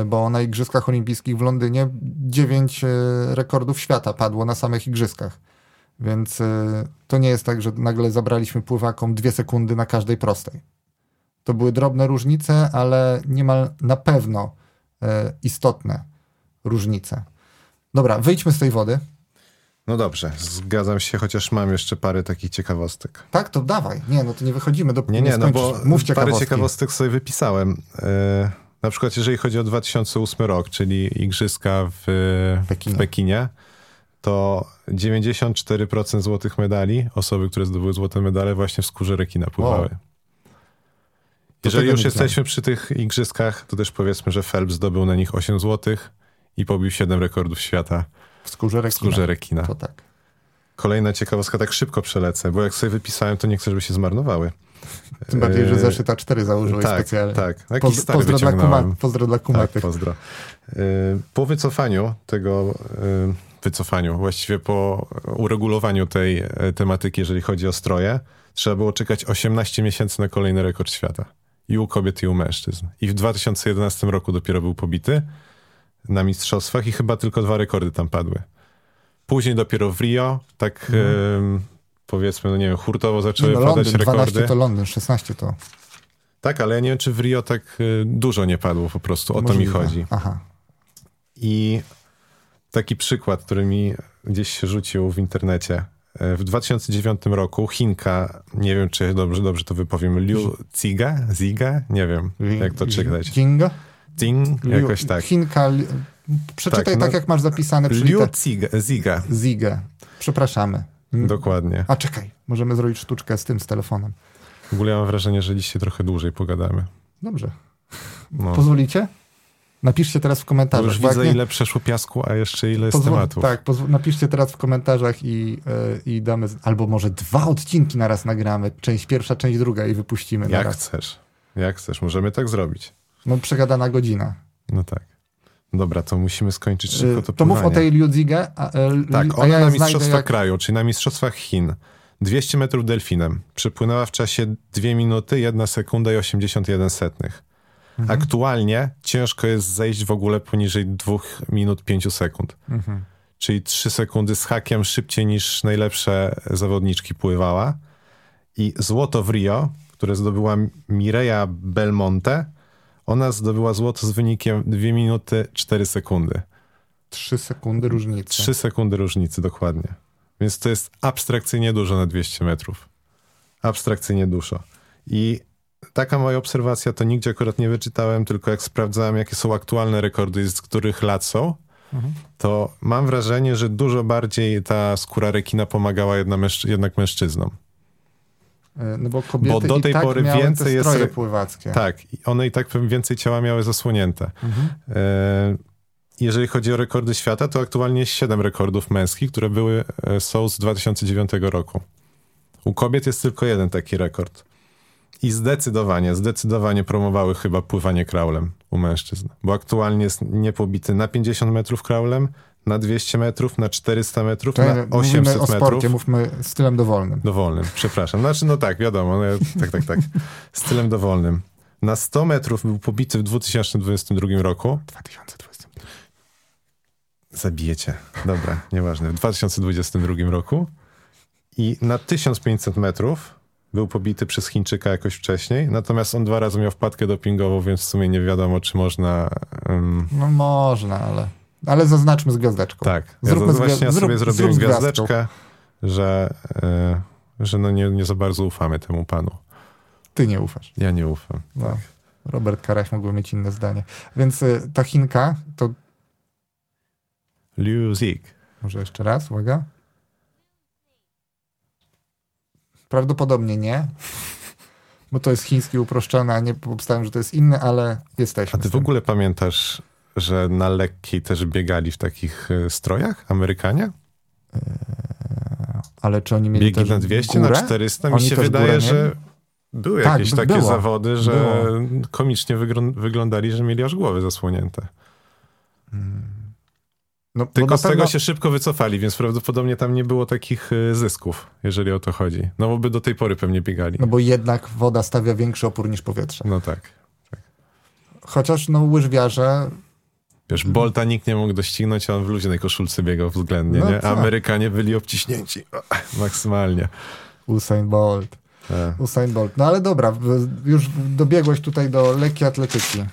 Bo na Igrzyskach Olimpijskich w Londynie dziewięć rekordów świata padło na samych Igrzyskach. Więc to nie jest tak, że nagle zabraliśmy pływakom dwie sekundy na każdej prostej. To były drobne różnice, ale niemal na pewno istotne różnice. Dobra, wyjdźmy z tej wody. No dobrze, zgadzam się, chociaż mam jeszcze parę takich ciekawostek. Tak? To dawaj. Nie, no to nie wychodzimy, dopóki nie, nie, nie skończysz. No bo mów ciekawostki. Parę ciekawostek sobie wypisałem. Yy... Na przykład jeżeli chodzi o dwa tysiące ósmy rok, czyli igrzyska w, w Pekinie, to dziewięćdziesiąt cztery procent złotych medali, osoby, które zdobyły złote medale, właśnie w skórze rekina pływały. Wow. Jeżeli już jesteśmy przy tych igrzyskach, to też powiedzmy, że Phelps zdobył na nich osiem złotych i pobił siedem rekordów świata w skórze rekina. W skórze rekina. To tak. Kolejna ciekawostka, tak szybko przelecę, bo jak sobie wypisałem, to nie chcę, żeby się zmarnowały. Tym bardziej, że zeszyta cztery założyłeś tak, specjalnie. Tak, tak. Pozdro, pozdro dla kumatych. Pozdro dla kumatych. Pozdro. Po wycofaniu tego, wycofaniu, właściwie po uregulowaniu tej tematyki, jeżeli chodzi o stroje, trzeba było czekać osiemnaście miesięcy na kolejny rekord świata. I u kobiet, i u mężczyzn. I w dwa tysiące jedenastym roku dopiero był pobity na mistrzostwach i chyba tylko dwa rekordy tam padły. Później dopiero w Rio, tak mm. y, powiedzmy, no nie wiem, hurtowo zaczęły no padać Londyn, rekordy. dwanaście to Londyn, szesnaście to... Tak, ale ja nie wiem, czy w Rio tak y, dużo nie padło po prostu, o Możliwe. To mi chodzi. Aha. I taki przykład, który mi gdzieś się rzucił w internecie. W dwa tysiące dziewiątym roku Chinka, nie wiem, czy dobrze, dobrze to wypowiem, Liu Zige, Zige, nie wiem, jak to czytać. Zinga? Zing, jakoś tak. Chinka... Li... Przeczytaj tak, no, tak, jak masz zapisane. Przy Liu Zige. Zige. Przepraszamy. Dokładnie. A czekaj, możemy zrobić sztuczkę z tym, z telefonem. W ogóle ja mam wrażenie, że dzisiaj trochę dłużej pogadamy. Dobrze. No. Pozwolicie? Napiszcie teraz w komentarzach. Bo już widzę, nie... ile przeszło piasku, a jeszcze ile Pozwoli... jest tematów. Tak, pozw... napiszcie teraz w komentarzach i, yy, i damy... Albo może dwa odcinki naraz nagramy. Część pierwsza, część druga i wypuścimy naraz. Jak chcesz. Jak chcesz. Możemy tak zrobić. No przegadana godzina. No tak. Dobra, to musimy skończyć szybko to pływanie. To mów o tej Liu Zige. A, a, tak, ona ja na mistrzostwach jak... kraju, czyli na mistrzostwach Chin. dwieście metrów delfinem. Przepłynęła w czasie dwie minuty, jedna sekunda i osiemdziesiąt jeden setnych. Mhm. Aktualnie ciężko jest zejść w ogóle poniżej dwóch minut pięciu sekund. Mhm. Czyli trzy sekundy z hakiem szybciej niż najlepsze zawodniczki pływała. I złoto w Rio, które zdobyła Mireja Belmonte, ona zdobyła złoto z wynikiem dwie minuty cztery sekundy. trzy sekundy różnicy. trzy sekundy różnicy, dokładnie. Więc to jest abstrakcyjnie dużo na dwieście metrów. Abstrakcyjnie dużo. I taka moja obserwacja, to nigdzie akurat nie wyczytałem, tylko jak sprawdzałem, jakie są aktualne rekordy, z których lat są, mhm. to mam wrażenie, że dużo bardziej ta skóra rekina pomagała jedna mężczy- jednak mężczyznom. No bo kobiety bo do tej i tak pory miały więcej te stroje jest, pływackie. Tak, one i tak więcej ciała miały zasłonięte. Mhm. Jeżeli chodzi o rekordy świata, to aktualnie siedem rekordów męskich, które były, są z dwa tysiące dziewiątego roku. U kobiet jest tylko jeden taki rekord. I zdecydowanie, zdecydowanie promowały chyba pływanie kraulem u mężczyzn. Bo aktualnie jest niepobity na pięćdziesiąt metrów kraulem, na dwieście metrów, na czterysta metrów, to na osiemset metrów. Mówmy o sporcie, mówmy stylem dowolnym. Dowolnym, przepraszam. Znaczy, no tak, wiadomo, no, tak, tak, tak. Stylem dowolnym. Na sto metrów był pobity w dwa tysiące dwudziestym drugim roku. dwa tysiące dwudziestym drugim. Zabijecie. Dobra, nieważne. W dwa tysiące dwudziestym drugim roku. I na tysiąc pięćset metrów był pobity przez Chińczyka jakoś wcześniej, natomiast on dwa razy miał wpadkę dopingową, więc w sumie nie wiadomo, czy można... Um... No można, ale... Ale zaznaczmy z gwiazdeczką. Tak. Zróbmy ja z właśnie zgwiazd- ja sobie zrób, zrobiłem zrób gwiazdeczkę, że, yy, że no nie, nie za bardzo ufamy temu panu. Ty nie ufasz. Ja nie ufam. No. Tak. Robert Karaś mógłby mieć inne zdanie. Więc y, ta Chinka to... Liu Zige. Może jeszcze raz, uwaga. Prawdopodobnie nie, bo to jest chiński uproszczony, a nie obstawiam, że to jest inny, ale jesteśmy. A ty w ogóle pamiętasz, że na lekkiej też biegali w takich strojach Amerykanie? Eee, ale czy oni mieli biegi też na dwieście, górę? Na czterysta? Mi oni się wydaje, że były tak, jakieś by, takie było. zawody, że było. komicznie wygr- wyglądali, że mieli aż głowy zasłonięte. Hmm. No, Tylko z pewno... tego się szybko wycofali, więc prawdopodobnie tam nie było takich zysków, jeżeli o to chodzi. No bo by do tej pory pewnie biegali. No bo jednak woda stawia większy opór niż powietrze. No tak. tak. Chociaż no łyżwiarze... Wiesz, Bolta nikt nie mógł doścignąć, a on w luźnej koszulce biegał względnie, no, nie? A Amerykanie byli obciśnięci maksymalnie. Usain Bolt. E. Usain Bolt. No ale dobra, już dobiegłeś tutaj do lekkiej atletyki.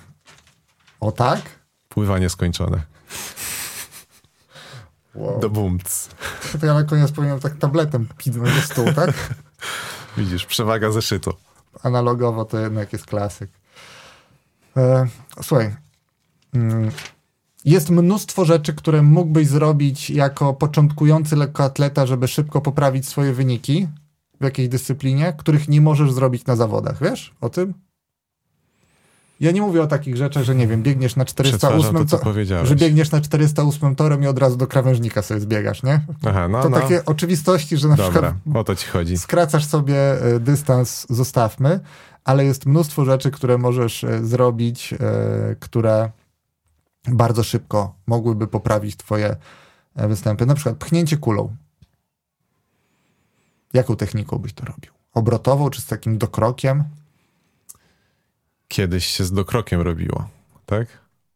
O tak? Pływanie skończone. Wow. Do bumc. To ja na koniec powinienem tak tabletem pidnąć do stół, tak? Widzisz, przewaga zeszytu. Analogowo to jednak jest klasyk. E, słuchaj, mm, jest mnóstwo rzeczy, które mógłbyś zrobić jako początkujący lekkoatleta, żeby szybko poprawić swoje wyniki w jakiejś dyscyplinie, których nie możesz zrobić na zawodach. Wiesz o tym? Ja nie mówię o takich rzeczach, że nie wiem, biegniesz na czterysta osiem to, to, że biegniesz na czterysta osiem torem i od razu do krawężnika sobie zbiegasz, nie? Aha, no, to no. Takie oczywistości, że na Dobra, przykład o to ci chodzi. Skracasz sobie dystans, zostawmy, ale jest mnóstwo rzeczy, które możesz zrobić, które bardzo szybko mogłyby poprawić twoje występy. Na przykład pchnięcie kulą. Jaką techniką byś to robił? Obrotową, czy z takim dokrokiem? Kiedyś się z dokrokiem robiło, tak?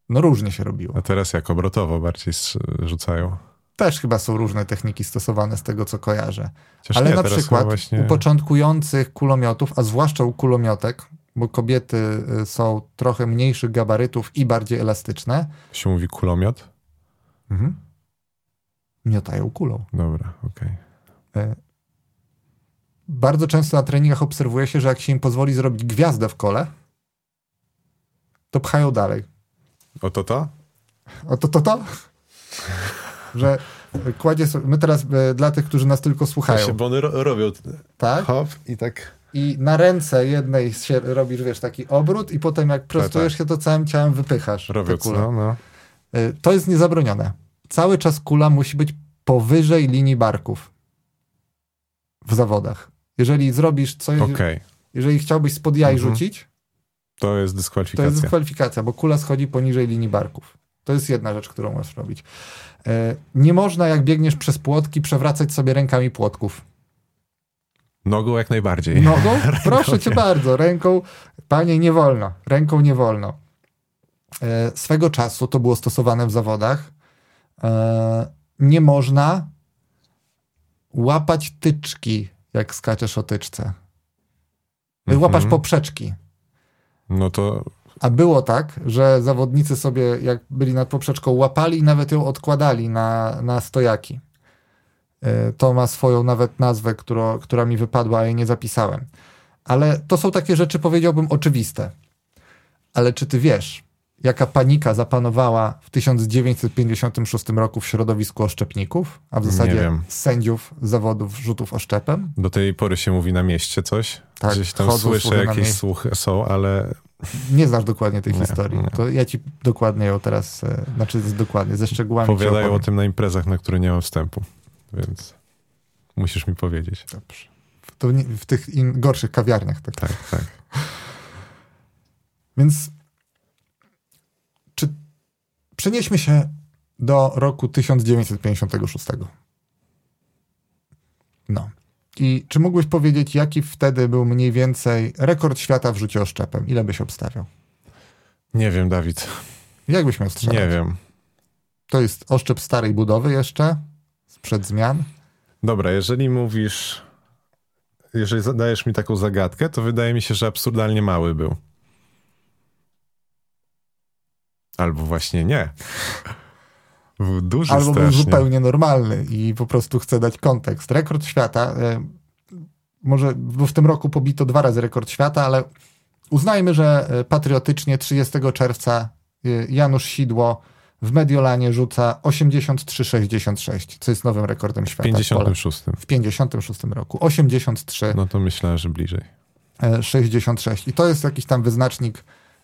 No różnie się robiło. A teraz jak obrotowo bardziej rzucają? Też chyba są różne techniki stosowane z tego, co kojarzę. Chociaż ale nie, na przykład właśnie... u początkujących kulomiotów, a zwłaszcza u kulomiotek, bo kobiety są trochę mniejszych gabarytów i bardziej elastyczne. Się mówi kulomiot? Mhm. Miotają kulą. Dobra, okej. Okay. Y- Bardzo często na treningach obserwuje się, że jak się im pozwoli zrobić gwiazdę w kole, to pchają dalej. Oto to? Oto to to? Że kładzie sobie... My teraz dla tych, którzy nas tylko słuchają... Właśnie, bo one ro- robią... Tak? Hop i tak... I na ręce jednej się robisz, wiesz, taki obrót i potem jak prostujesz się, to całym ciałem wypychasz. Robią no, no. To jest niezabronione. Cały czas kula musi być powyżej linii barków. W zawodach. Jeżeli zrobisz coś... Okay. Jeżeli chciałbyś spod jaj mhm. rzucić... To jest dyskwalifikacja. To jest dyskwalifikacja, bo kula schodzi poniżej linii barków. To jest jedna rzecz, którą możesz robić. Nie można, jak biegniesz przez płotki, przewracać sobie rękami płotków. Nogą jak najbardziej. Nogą? Proszę cię bardzo. Ręką, panie, nie wolno. Ręką nie wolno. Swego czasu to było stosowane w zawodach. Nie można łapać tyczki, jak skaczesz o tyczce. Mhm. Łapasz poprzeczki. No to... A było tak, że zawodnicy sobie, jak byli nad poprzeczką, łapali i nawet ją odkładali na, na stojaki. To ma swoją nawet nazwę, która, która mi wypadła, a jej nie zapisałem. Ale to są takie rzeczy, powiedziałbym, oczywiste. Ale czy ty wiesz, jaka panika zapanowała w tysiąc dziewięćset pięćdziesiątym szóstym roku w środowisku oszczepników, a w zasadzie sędziów zawodów rzutów oszczepem? Do tej pory się mówi na mieście coś. Tak, gdzieś tam chodzą, słyszę, jakieś słuchy są, ale... Nie znasz dokładnie tej nie, historii. Nie. To ja ci dokładnie ją teraz, znaczy dokładnie, ze szczegółami... Powiadają o tym na imprezach, na które nie mam wstępu, więc musisz mi powiedzieć. Dobrze. To nie, w tych in, gorszych kawiarniach. Tak, tak. tak. Więc... Czy przenieśmy się do roku tysiąc dziewięćset pięćdziesiątego szóstego. No. I czy mógłbyś powiedzieć, jaki wtedy był mniej więcej rekord świata w rzucie oszczepem? Ile byś obstawiał? Nie wiem, Dawid. Jak byś miał strzelać? Nie wiem. To jest oszczep starej budowy jeszcze? Sprzed zmian? Dobra, jeżeli mówisz... Jeżeli zadajesz mi taką zagadkę, to wydaje mi się, że absurdalnie mały był. Albo właśnie nie. Był duży Albo strasznie. Był zupełnie normalny i po prostu chcę dać kontekst. Rekord świata, y, może w tym roku pobito dwa razy rekord świata, ale uznajmy, że patriotycznie trzydziestego czerwca y, Janusz Sidło w Mediolanie rzuca osiemdziesiąt trzy sześćdziesiąt sześć, co jest nowym rekordem świata. W pięćdziesiątym szóstym. W pięćdziesiątym szóstym roku. osiemdziesiąt trzy. No to myślę, że bliżej. Y, sześćdziesiąt sześć. I to jest jakiś tam wyznacznik y,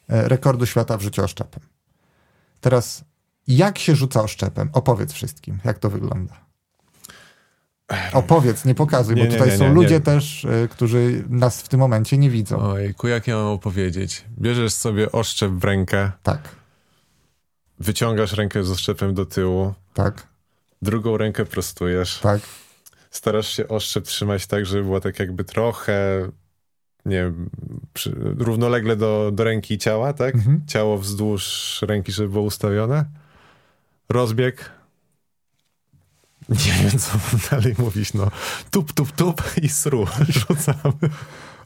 rekordu świata w rzucie oszczepem. Teraz, jak się rzuca oszczepem? Opowiedz wszystkim, jak to wygląda. Opowiedz, nie pokazuj, nie, bo tutaj nie, nie, są nie, ludzie nie. też, y, którzy nas w tym momencie nie widzą. Ojku, jak ja mam opowiedzieć? Bierzesz sobie oszczep w rękę. Tak. Wyciągasz rękę z oszczepem do tyłu. Tak. Drugą rękę prostujesz. Tak. Starasz się oszczep trzymać tak, żeby była tak jakby trochę... nie przy, równolegle do, do ręki i ciała, tak? Mhm. Ciało wzdłuż ręki, żeby było ustawione. Rozbieg. Nie wiem, co dalej mówić, no. Tup, tup, tup i sru. Rzucamy.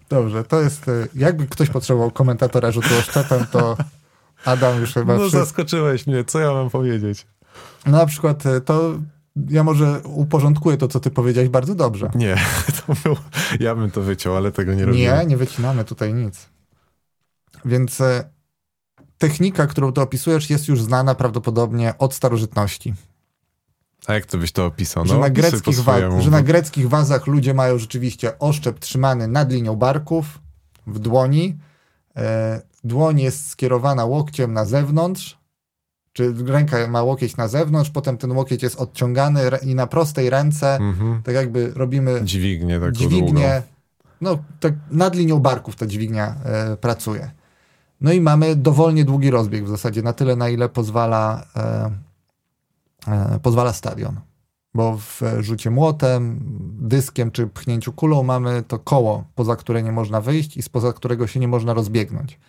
Dobrze, to jest... Jakby ktoś potrzebował komentatora rzutu oszczepem, to Adam już chyba... No przy... zaskoczyłeś mnie, co ja mam powiedzieć? No, na przykład to... Ja może uporządkuję to, co ty powiedziałeś bardzo dobrze. Nie, to było, ja bym to wyciął, ale tego nie robiłem. Nie, nie wycinamy tutaj nic. Więc e, technika, którą ty opisujesz, jest już znana prawdopodobnie od starożytności. A jak to byś to opisał? Że, no, na, greckich wa- że na greckich wazach ludzie mają rzeczywiście oszczep trzymany nad linią barków, w dłoni. E, dłoń jest skierowana łokciem na zewnątrz, czy ręka ma łokieć na zewnątrz, potem ten łokieć jest odciągany i na prostej ręce, mm-hmm. tak jakby robimy dźwignię, taką dźwignię no, tak nad linią barków ta dźwignia y, pracuje. No i mamy dowolnie długi rozbieg w zasadzie, na tyle, na ile pozwala, y, y, pozwala stadion. Bo w rzucie młotem, dyskiem czy pchnięciu kulą mamy to koło, poza które nie można wyjść i spoza którego się nie można rozbiegnąć.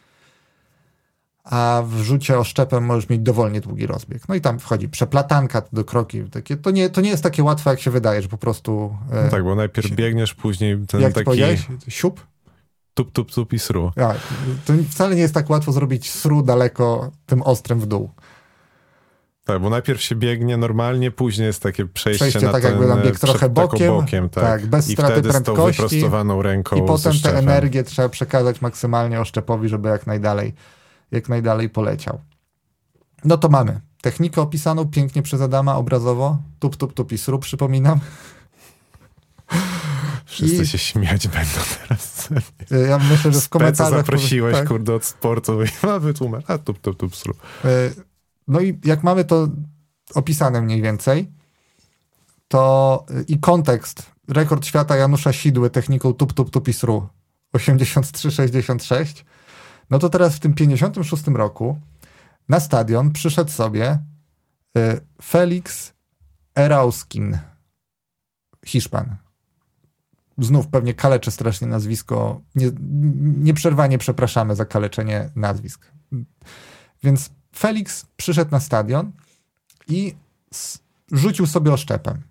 A w rzucie oszczepem możesz mieć dowolnie długi rozbieg. No i tam wchodzi przeplatanka do kroki. Takie, to, nie, to nie jest takie łatwe, jak się wydaje, że po prostu... No tak, bo najpierw się, biegniesz, później ten jak taki... Jak siup? Tup, tup, tup i sru. Ja, to wcale nie jest tak łatwo zrobić sru daleko tym ostrem w dół. Tak, bo najpierw się biegnie normalnie, później jest takie przejście, przejście na tak ten... Przejście tak jakby bieg trochę bokiem, bokiem tak. tak, bez straty prędkości. I wtedy z tą wyprostowaną ręką. I potem tę energię trzeba przekazać maksymalnie oszczepowi, żeby jak najdalej jak najdalej poleciał. No to mamy technikę opisaną pięknie przez Adama, obrazowo. Tup, tup, tup i sru, przypominam. Wszyscy I... się śmiać będą teraz. Ja myślę, że w komentarzach... zaprosiłeś, tak. kurde, od sportu i ma wytłumacz. A tup, tup, tup, sru. Y- No i jak mamy to opisane mniej więcej, to i kontekst, rekord świata Janusza Sidły techniką tup, tup, tup i sru, osiemdziesiąt trzy sześćdziesiąt sześć, no to teraz w tym pięćdziesiątym szóstym roku na stadion przyszedł sobie y, Félix Erauzquin, Hiszpan. Znów pewnie kaleczę strasznie nazwisko, nie, nieprzerwanie przepraszamy za kaleczenie nazwisk. Więc Félix przyszedł na stadion i rzucił sobie oszczepem.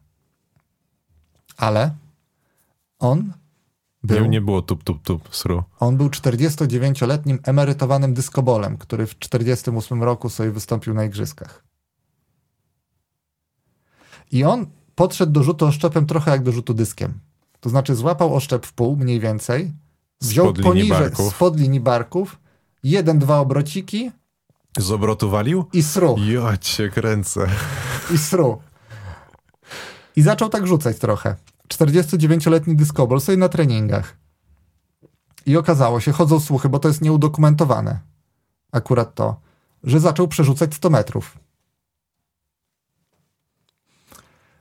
Ale on był... Nie, nie było tup, tup, tup, sru. On był czterdziestodziewięcioletnim emerytowanym dyskobolem, który w czterdziestym ósmym roku sobie wystąpił na igrzyskach. I on podszedł do rzutu oszczepem trochę jak do rzutu dyskiem. To znaczy złapał oszczep w pół mniej więcej, wziął spod poniżej, spod linii barków, jeden, dwa obrociki... Z obrotu walił? I sru. Ja cię kręcę. I sru. I zaczął tak rzucać trochę. czterdziestodziewięcioletni dyskobol sobie na treningach. I okazało się, chodzą słuchy, bo to jest nieudokumentowane. Akurat to, że zaczął przerzucać sto metrów.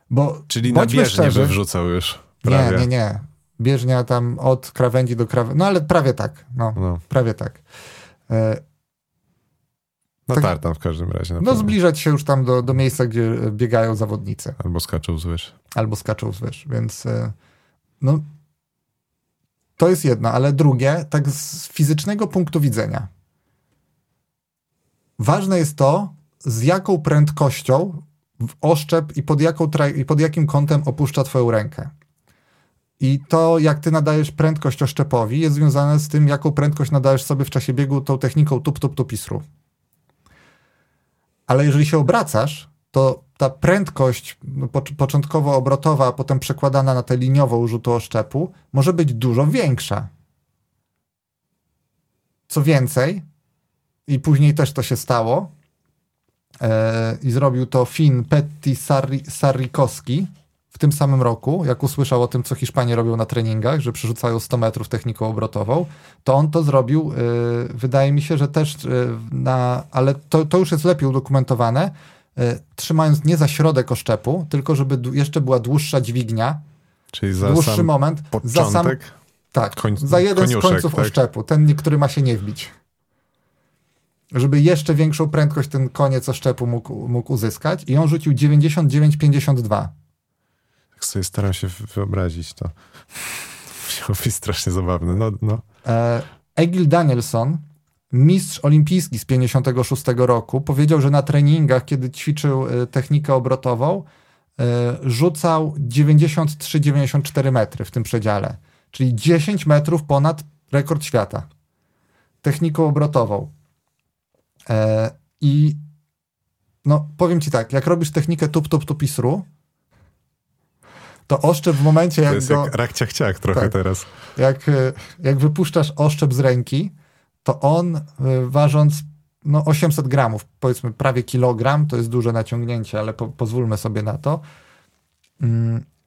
Bo czyli na bieżnię szczerzy, by wrzucał już. Prawie. Nie, nie, nie. Bieżnia tam od krawędzi do krawędzi. No ale prawie tak. No, no. Prawie tak. Y- Na tak, tartan w każdym razie. No zbliżać się już tam do, do miejsca, gdzie biegają zawodnicy. Albo skaczą z wyż. Albo skaczą z wyż, więc no to jest jedno, ale drugie, tak z fizycznego punktu widzenia. Ważne jest to, z jaką prędkością w oszczep i pod, jaką tra- i pod jakim kątem opuszcza twoją rękę. I to, jak ty nadajesz prędkość oszczepowi, jest związane z tym, jaką prędkość nadajesz sobie w czasie biegu tą techniką tup, tup, tup i sru. Ale jeżeli się obracasz, to ta prędkość początkowo obrotowa, a potem przekładana na tę liniową rzutu oszczepu, może być dużo większa. Co więcej, i później też to się stało, yy, i zrobił to Fin Petteri Sarikoski w tym samym roku, jak usłyszał o tym, co Hiszpanie robią na treningach, że przerzucają sto metrów techniką obrotową, to on to zrobił, yy, wydaje mi się, że też, yy, na, ale to, to już jest lepiej udokumentowane, yy, trzymając nie za środek oszczepu, tylko żeby d- jeszcze była dłuższa dźwignia, czyli za dłuższy sam moment, początek, za sam, tak, koń, za jeden koniuszek, z końców tak? oszczepu, ten, który ma się nie wbić. Żeby jeszcze większą prędkość ten koniec oszczepu mógł, mógł uzyskać i on rzucił dziewięćdziesiąt dziewięć pięćdziesiąt dwa. Sobie staram się wyobrazić to. Musiał być strasznie zabawny. No, no. Egil Danielson, mistrz olimpijski z pięćdziesiątego szóstego roku, powiedział, że na treningach, kiedy ćwiczył technikę obrotową, rzucał dziewięćdziesiąt trzy dziewięćdziesiąt cztery metry w tym przedziale. Czyli dziesięć metrów ponad rekord świata. Techniką obrotową. I no, powiem ci tak, jak robisz technikę tup, tup, tup i sru, to oszczep w momencie, jak to jest go... jak rak ciach ciach trochę tak, teraz. Jak, jak wypuszczasz oszczep z ręki, to on ważąc no osiemset gramów, powiedzmy prawie kilogram, to jest duże naciągnięcie, ale po, pozwólmy sobie na to.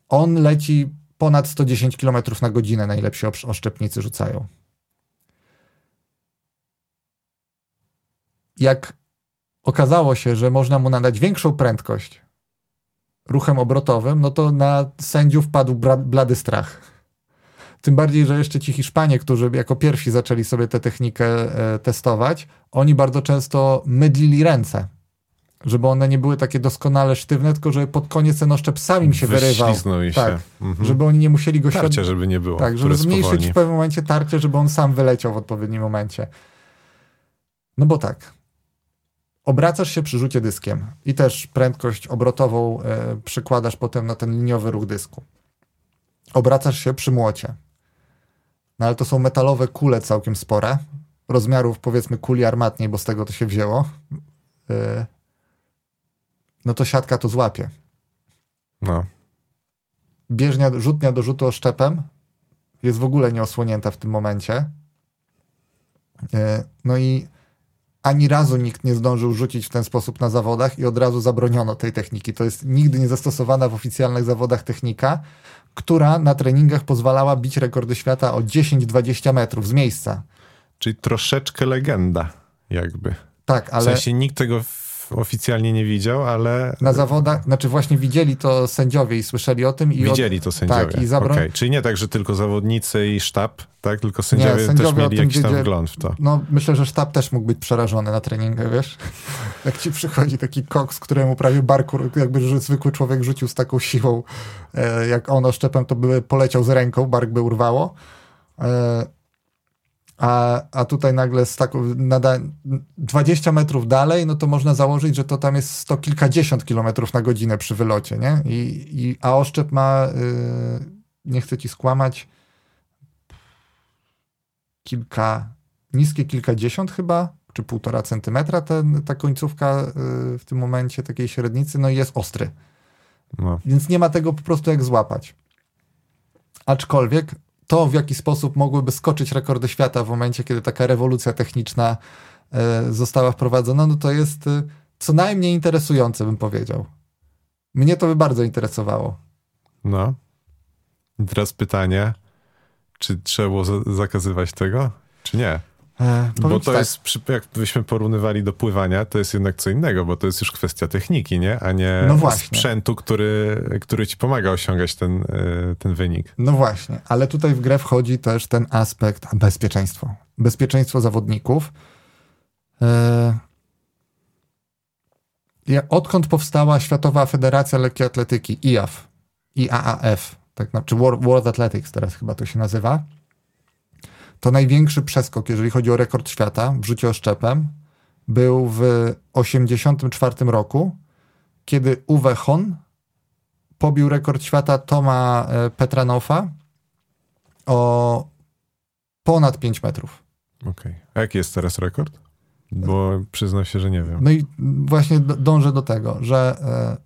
On leci ponad sto dziesięć kilometrów na godzinę, najlepsi oszczepnicy rzucają. jak okazało się, że można mu nadać większą prędkość ruchem obrotowym, no to na sędziów padł blady strach. Tym bardziej, że jeszcze ci Hiszpanie, którzy jako pierwsi zaczęli sobie tę technikę testować, oni bardzo często mydlili ręce, żeby one nie były takie doskonale sztywne, tylko żeby pod koniec ten oszczep samym się wyrywał. Wyśliznął tak, się. Mhm. Żeby oni nie musieli go tarcia, środ... żeby nie było. Tak, żeby zmniejszyć spowolni. W pewnym momencie tarcie, żeby on sam wyleciał w odpowiednim momencie. No bo tak. Obracasz się przy rzucie dyskiem i też prędkość obrotową y, przykładasz potem na ten liniowy ruch dysku. Obracasz się przy młocie. No ale to są metalowe kule całkiem spore. Rozmiarów powiedzmy kuli armatniej, bo z tego to się wzięło. Y, no to siatka to złapie. No. Bieżnia, rzutnia do rzutu oszczepem jest w ogóle nieosłonięta w tym momencie. Y, no i ani razu nikt nie zdążył rzucić w ten sposób na zawodach i od razu zabroniono tej techniki. To jest nigdy nie zastosowana w oficjalnych zawodach technika, która na treningach pozwalała bić rekordy świata o dziesięć dwadzieścia metrów z miejsca. Czyli troszeczkę legenda jakby. Tak, ale... W sensie nikt tego oficjalnie nie widział, ale... Na zawodach, znaczy właśnie widzieli to sędziowie i słyszeli o tym. I widzieli od... to sędziowie, tak, i zabron... okay. Czyli nie tak, że tylko zawodnicy i sztab, tak? Tylko sędziowie, nie, sędziowie też mieli jakiś tam wgląd w to. No myślę, że sztab też mógł być przerażony na treningu, wiesz? Jak ci przychodzi taki koks, któremu prawie barkur, jakby zwykły człowiek rzucił z taką siłą, jak on oszczepem, to by poleciał z ręką, bark by urwało. A, a tutaj nagle z taką, nada, dwadzieścia metrów dalej, no to można założyć, że to tam jest sto kilkadziesiąt kilometrów na godzinę przy wylocie, nie? I, i, a oszczep ma, yy, nie chcę ci skłamać, kilka, niskie kilkadziesiąt chyba, czy półtora centymetra ten, ta końcówka yy, w tym momencie takiej średnicy, no i jest ostry. No. Więc nie ma tego po prostu jak złapać. Aczkolwiek to, w jaki sposób mogłyby skoczyć rekordy świata w momencie, kiedy taka rewolucja techniczna y, została wprowadzona, no to jest y, co najmniej interesujące, bym powiedział. Mnie to by bardzo interesowało. No. I teraz pytanie, czy trzeba było za- zakazywać tego, czy nie? E, bo to tak. jest, jakbyśmy porównywali do pływania, to jest jednak co innego, bo to jest już kwestia techniki, nie? A nie no sprzętu, który, który ci pomaga osiągać ten, ten wynik. No właśnie, ale tutaj w grę wchodzi też ten aspekt bezpieczeństwo. Bezpieczeństwo zawodników. Odkąd powstała Światowa Federacja Lekkiej Atletyki, I A A F, I A A F, tak, czy World Athletics teraz chyba to się nazywa, to największy przeskok, jeżeli chodzi o rekord świata w rzucie oszczepem, był w tysiąc dziewięćset osiemdziesiątym czwartym roku, kiedy Uwe Hohn pobił rekord świata Toma Petranoffa o ponad pięć metrów. Okej. Okay. A jaki jest teraz rekord? Bo przyznam się, że nie wiem. No i właśnie dążę do tego, że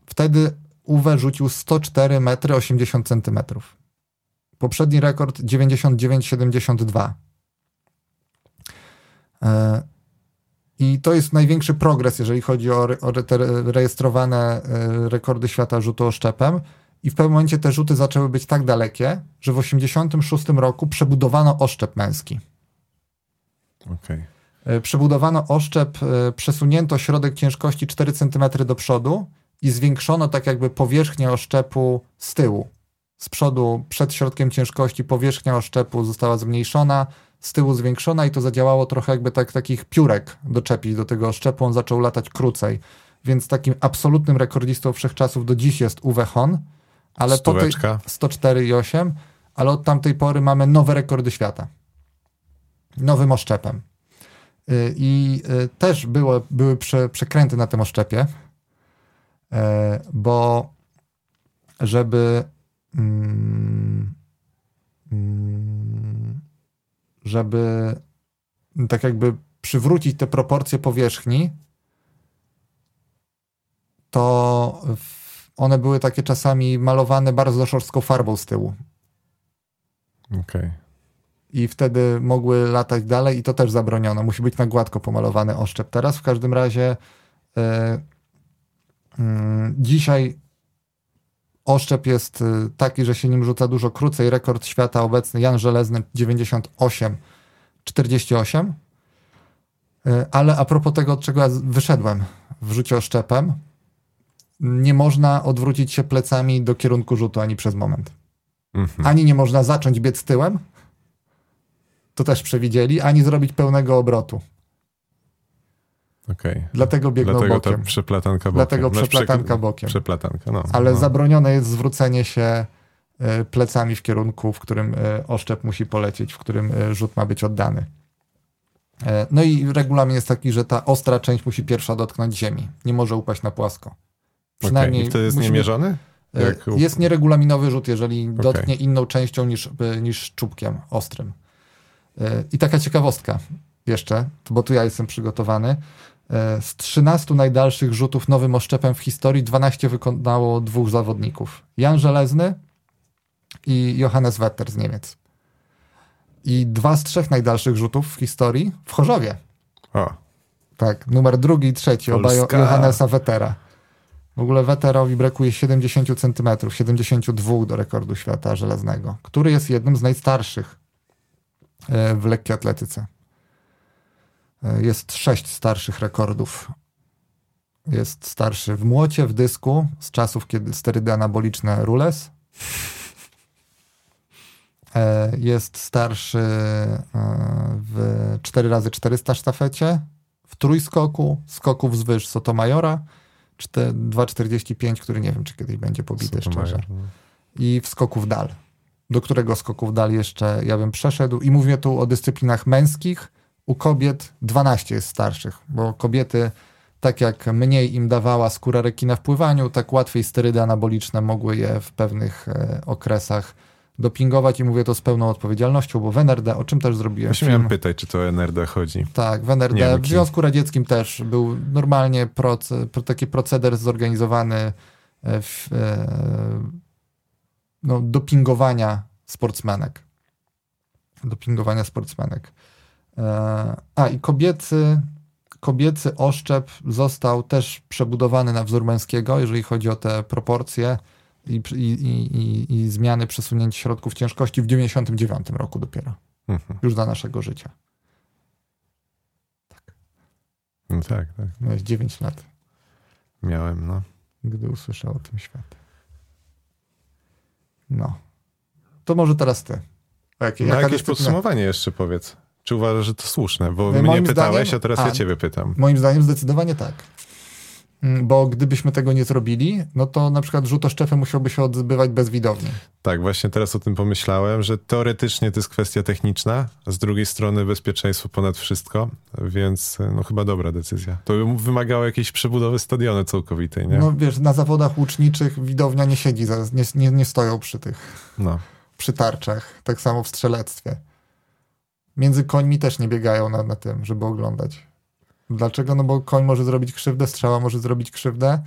wtedy Uwe rzucił sto cztery metry osiemdziesiąt centymetrów. Poprzedni rekord dziewięćdziesiąt dziewięć siedemdziesiąt dwa. I to jest największy progres, jeżeli chodzi o, re- o re- rejestrowane rekordy świata rzutu oszczepem. I w pewnym momencie te rzuty zaczęły być tak dalekie, że w tysiąc dziewięćset osiemdziesiątym szóstym roku przebudowano oszczep męski. Okay. Przebudowano oszczep, przesunięto środek ciężkości cztery centymetry do przodu i zwiększono tak jakby powierzchnię oszczepu z tyłu. Z przodu, przed środkiem ciężkości, powierzchnia oszczepu została zmniejszona, z tyłu zwiększona i to zadziałało trochę jakby tak, takich piórek doczepić do tego oszczepu. On zaczął latać krócej. Więc takim absolutnym rekordzistą wszechczasów do dziś jest Uwe Hohn, ale po tej sto cztery przecinek osiem, ale od tamtej pory mamy nowe rekordy świata. Nowym oszczepem. I też było, były prze, przekręty na tym oszczepie, bo żeby... żeby tak jakby przywrócić te proporcje powierzchni, to one były takie czasami malowane bardzo szorstką farbą z tyłu. Okay. I wtedy mogły latać dalej i to też zabroniono. Musi być na gładko pomalowany oszczep. Teraz w każdym razie yy, yy, dzisiaj oszczep jest taki, że się nim rzuca dużo krócej. Rekord świata obecny Jan Żelezny dziewięćdziesiąt osiem czterdzieści osiem. Ale a propos tego, od czego ja wyszedłem w rzucie oszczepem, nie można odwrócić się plecami do kierunku rzutu ani przez moment. Mhm. Ani nie można zacząć biec tyłem, to też przewidzieli, ani zrobić pełnego obrotu. Okay. Dlatego biegnął Dlatego bokiem. Przeplatanka bokiem. Dlatego no, przeplatanka bokiem. Przeplatanka, no, Ale no. zabronione jest zwrócenie się plecami w kierunku, w którym oszczep musi polecieć, w którym rzut ma być oddany. No i regulamin jest taki, że ta ostra część musi pierwsza dotknąć ziemi. Nie może upaść na płasko. Przynajmniej okay. I to jest niemierzony? Jak... Jest nieregulaminowy rzut, jeżeli okay. dotknie inną częścią niż, niż czubkiem ostrym. I taka ciekawostka jeszcze, bo tu ja jestem przygotowany. Z trzynastu najdalszych rzutów nowym oszczepem w historii dwanaście wykonało dwóch zawodników. Jan Żelezny i Johannes Wetter z Niemiec. I dwa z trzech najdalszych rzutów w historii w Chorzowie. O. Tak, numer drugi i trzeci, obaj Johannesa Wettera. W ogóle Wetterowi brakuje siedemdziesiąt centymetrów, siedemdziesiąt dwa do rekordu świata żelaznego, który jest jednym z najstarszych w lekkiej atletyce. Jest sześć starszych rekordów. Jest starszy w młocie, w dysku, z czasów, kiedy sterydy anaboliczne rules. Jest starszy w cztery razy czterysta sztafecie, w trójskoku, skoku wzwyż Sotomajora, dwa czterdzieści pięć, który nie wiem, czy kiedyś będzie pobity, szczerze. I w skoku w dal, do którego skoku w dal jeszcze ja bym przeszedł. I mówię tu o dyscyplinach męskich. U kobiet dwanaście jest starszych, bo kobiety, tak jak mniej im dawała skóra rekina w pływaniu, tak łatwiej sterydy anaboliczne mogły je w pewnych e, okresach dopingować i mówię to z pełną odpowiedzialnością, bo w N R D, o czym też zrobiłem film... Miałem pytać, czy to o N R D chodzi. Tak, w N R D, Niemki. W Związku Radzieckim też był normalnie proce, taki proceder zorganizowany w, e, no, dopingowania sportsmenek. Dopingowania sportsmenek. A i kobiecy, kobiecy oszczep został też przebudowany na wzór męskiego, jeżeli chodzi o te proporcje i, i, i, i zmiany przesunięć środków ciężkości w dziewięćdziesiątym dziewiątym roku dopiero. Mhm. Już za naszego życia. Tak. No tak, tak. Miałeś dziewięć lat. Miałem, no. Gdy usłyszał o tym świat. No. To może teraz ty. Jakie, no jakieś podsumowanie jeszcze powiedz. Czy uważasz, że to słuszne? Bo moim mnie pytałeś, zdaniem, a teraz a, ja ciebie pytam. Moim zdaniem zdecydowanie tak. Bo gdybyśmy tego nie zrobili, no to na przykład rzut oszczepem musiałby się odbywać bez widowni. Tak, właśnie teraz o tym pomyślałem, że teoretycznie to jest kwestia techniczna, a z drugiej strony bezpieczeństwo ponad wszystko, więc no chyba dobra decyzja. To by wymagało jakiejś przebudowy stadionu całkowitej, nie? No wiesz, na zawodach łuczniczych widownia nie siedzi, za, nie, nie, nie stoją przy tych, no. przy tarczach, tak samo w strzelectwie. Między końmi też nie biegają na, na tym, żeby oglądać. Dlaczego? No bo koń może zrobić krzywdę, strzała może zrobić krzywdę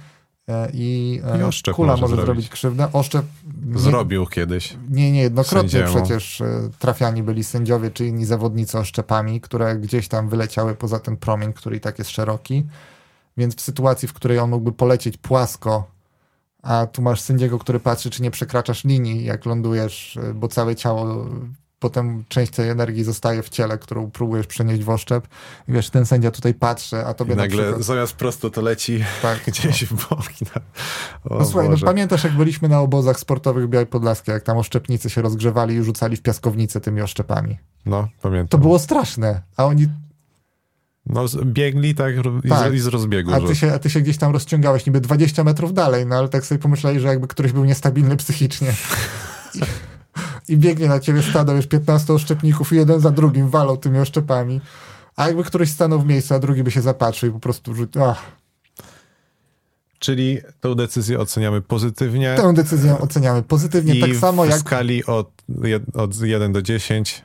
e, i, e, I kula może zrobić. zrobić krzywdę. Oszczep... Nie, Zrobił kiedyś. Nie, niejednokrotnie sędziemu. Przecież e, trafiani byli sędziowie czy inni zawodnicy oszczepami, które gdzieś tam wyleciały poza ten promień, który i tak jest szeroki. Więc w sytuacji, w której on mógłby polecieć płasko, a tu masz sędziego, który patrzy, czy nie przekraczasz linii, jak lądujesz, e, bo całe ciało... Potem część tej energii zostaje w ciele, którą próbujesz przenieść w oszczep. I wiesz, ten sędzia tutaj patrzy, a tobie I nagle na przykład... zamiast prosto to leci tak, gdzieś no. w boki. Na... No słuchaj, no, pamiętasz jak byliśmy na obozach sportowych w Białej Podlaskiej, jak tam oszczepnicy się rozgrzewali i rzucali w piaskownicę tymi oszczepami. No, pamiętam. To było straszne, a oni... No, biegli tak, tak. i z rozbiegu. A ty, się, a ty się gdzieś tam rozciągałeś niby dwadzieścia metrów dalej, no ale tak sobie pomyśleli, że jakby któryś był niestabilny psychicznie. I... I biegnie na ciebie stado już piętnastu oszczepników i jeden za drugim walą tymi oszczepami. A jakby któryś stanął w miejscu, a drugi by się zapatrzył i po prostu rzucił. Czyli tę decyzję oceniamy pozytywnie. Tę decyzję oceniamy pozytywnie, I tak samo jak... w skali od, od jeden do dziesięciu.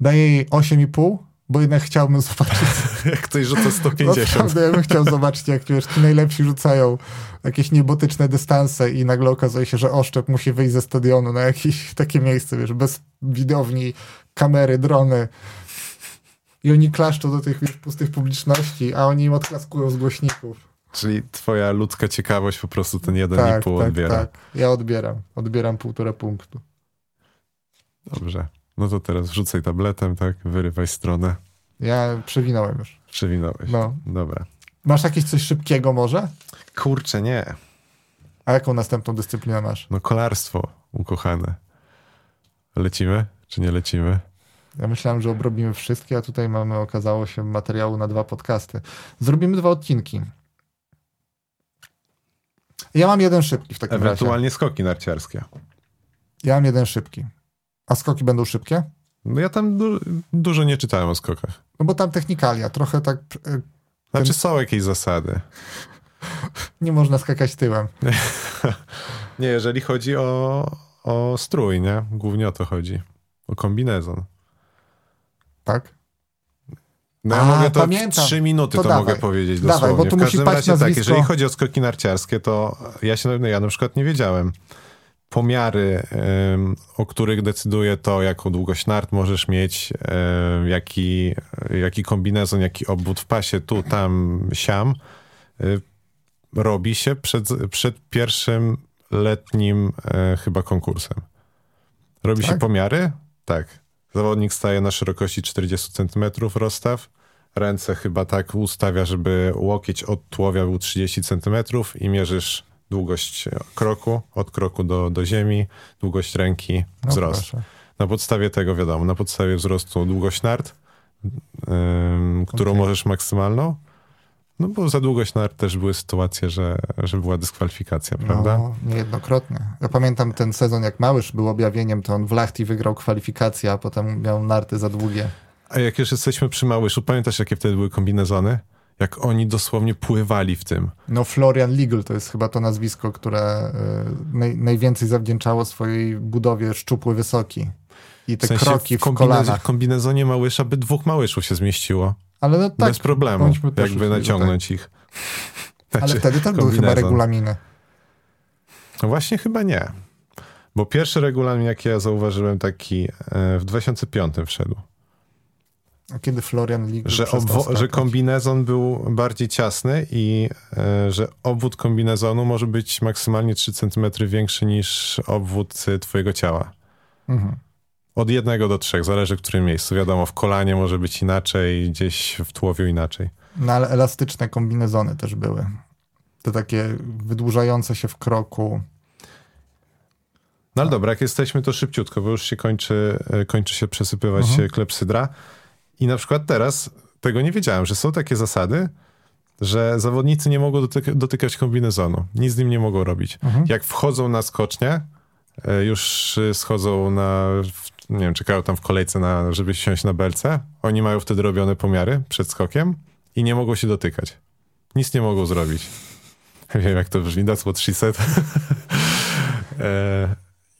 Daję jej osiem i pół, bo jednak chciałbym zobaczyć... jak ktoś rzuca sto pięćdziesiąt. Naprawdę, ja bym chciał zobaczyć, jak wiesz, ci najlepsi rzucają jakieś niebotyczne dystanse i nagle okazuje się, że oszczep musi wyjść ze stadionu na jakieś takie miejsce, wiesz, bez widowni, kamery, drony. I oni klaszczą do tych już pustych publiczności, a oni im odklaskują z głośników. Czyli twoja ludzka ciekawość po prostu ten jeden tak, i pół tak, odbiera. Tak, ja odbieram. Odbieram półtora punktu. Dobrze. No to teraz wrzucaj tabletem, tak? Wyrywaj stronę. Ja przewinąłem już. Przewinąłeś. No. Dobra. Masz jakieś coś szybkiego może? Kurczę, nie. A jaką następną dyscyplinę masz? No kolarstwo, ukochane. Lecimy, czy nie lecimy? Ja myślałem, że obrobimy wszystkie, a tutaj mamy, okazało się, materiału na dwa podcasty. Zrobimy dwa odcinki. Ja mam jeden szybki w takim razie. Ewentualnie skoki narciarskie. Ja mam jeden szybki. A skoki będą szybkie? No ja tam du- dużo nie czytałem o skokach. No bo tam technikalia, trochę tak... Yy, znaczy ten... są jakieś zasady. Nie można skakać tyłem. Nie, jeżeli chodzi o, o strój, nie? Głównie o to chodzi. O kombinezon. Tak? No ja A, mogę to pamiętam. W trzy minuty to, to mogę powiedzieć dawaj, dosłownie. Bo tu w każdym musi razie tak, jeżeli chodzi o skoki narciarskie, to ja się, no ja na przykład nie wiedziałem. Pomiary, um, o których decyduje to, jaką długość nart możesz mieć, um, jaki, jaki kombinezon, jaki obwód w pasie, tu, tam, siam, um, robi się przed, przed pierwszym letnim um, chyba konkursem. Robi tak? się pomiary? Tak. Zawodnik staje na szerokości czterdzieści centymetrów rozstaw, ręce chyba tak ustawia, żeby łokieć od tułowia był trzydzieści centymetrów i mierzysz długość kroku, od kroku do, do ziemi, długość ręki, no wzrost. Proszę. Na podstawie tego wiadomo, na podstawie wzrostu długość nart, ym, którą okay. możesz maksymalną, no bo za długość nart też były sytuacje, że, że była dyskwalifikacja, prawda? No, niejednokrotnie. Ja pamiętam ten sezon, jak Małysz był objawieniem, to on w Lahti wygrał kwalifikację, a potem miał narty za długie. A jak już jesteśmy przy Małyszu, pamiętasz, jakie wtedy były kombinezony? Jak oni dosłownie pływali w tym. No Florian Ligl to jest chyba to nazwisko, które naj, najwięcej zawdzięczało swojej budowie szczupły, wysoki. I te w sensie kroki w, kombinez- w kolanach. W kombinezonie Małysza by dwóch Małyszów się zmieściło. Ale no tak. Bez problemu, jakby naciągnąć ich. Znaczy, ale wtedy tam były chyba regulaminy. No właśnie chyba nie. Bo pierwszy regulamin, jaki ja zauważyłem, taki w dwa tysiące piątym wszedł. A kiedy Florian Ligl że, obwo- że kombinezon był bardziej ciasny i e, że obwód kombinezonu może być maksymalnie trzy centymetry większy niż obwód twojego ciała. Mhm. Od jednego do trzech, zależy w którym miejscu. Wiadomo, w kolanie może być inaczej, gdzieś w tułowiu inaczej. No ale elastyczne kombinezony też były. Te takie wydłużające się w kroku. No ale dobra, jak jesteśmy, to szybciutko, bo już się kończy, kończy się przesypywać mhm. klepsydra. I na przykład teraz tego nie wiedziałem, że są takie zasady, że zawodnicy nie mogą dotyka- dotykać kombinezonu. Nic z nim nie mogą robić. Mhm. Jak wchodzą na skocznię, już schodzą na, nie wiem, czekają tam w kolejce, na, żeby siąść na belce. Oni mają wtedy robione pomiary przed skokiem i nie mogą się dotykać. Nic nie mogą zrobić. Wiem, jak to brzmi, that's what she said.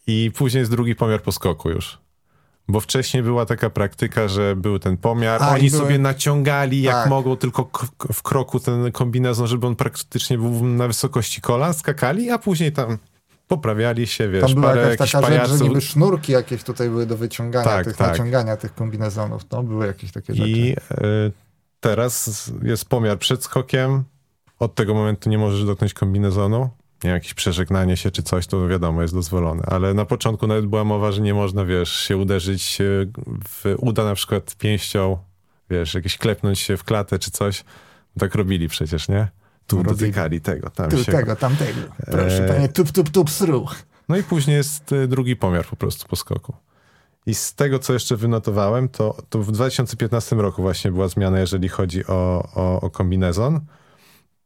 I później jest drugi pomiar po skoku już. Bo wcześniej była taka praktyka, że był ten pomiar, a, oni były... sobie naciągali jak tak. mogą, tylko k- w kroku ten kombinezon, żeby on praktycznie był na wysokości kolan, skakali, a później tam poprawiali się, wiesz, tam była parę jakaś taka pajaców. Rzecz, że niby sznurki jakieś tutaj były do wyciągania, tak, tych, tak. naciągania tych kombinezonów, no były jakieś takie rzeczy. I y, teraz jest pomiar przed skokiem, od tego momentu nie możesz dotknąć kombinezonu. Nie, jakieś przeżegnanie się czy coś, to wiadomo, jest dozwolone. Ale na początku nawet była mowa, że nie można, wiesz, się uderzyć w uda na przykład pięścią, wiesz, jakieś klepnąć się w klatę czy coś. Tak robili przecież, nie? Tu robili. Dotykali tego, tam tu, się... tego, tamtego. Proszę, e... panie, tup, tup, tup, sru. No i później jest drugi pomiar po prostu po skoku. I z tego, co jeszcze wynotowałem, to, to w dwa tysiące piętnastym roku właśnie była zmiana, jeżeli chodzi o, o, o kombinezon.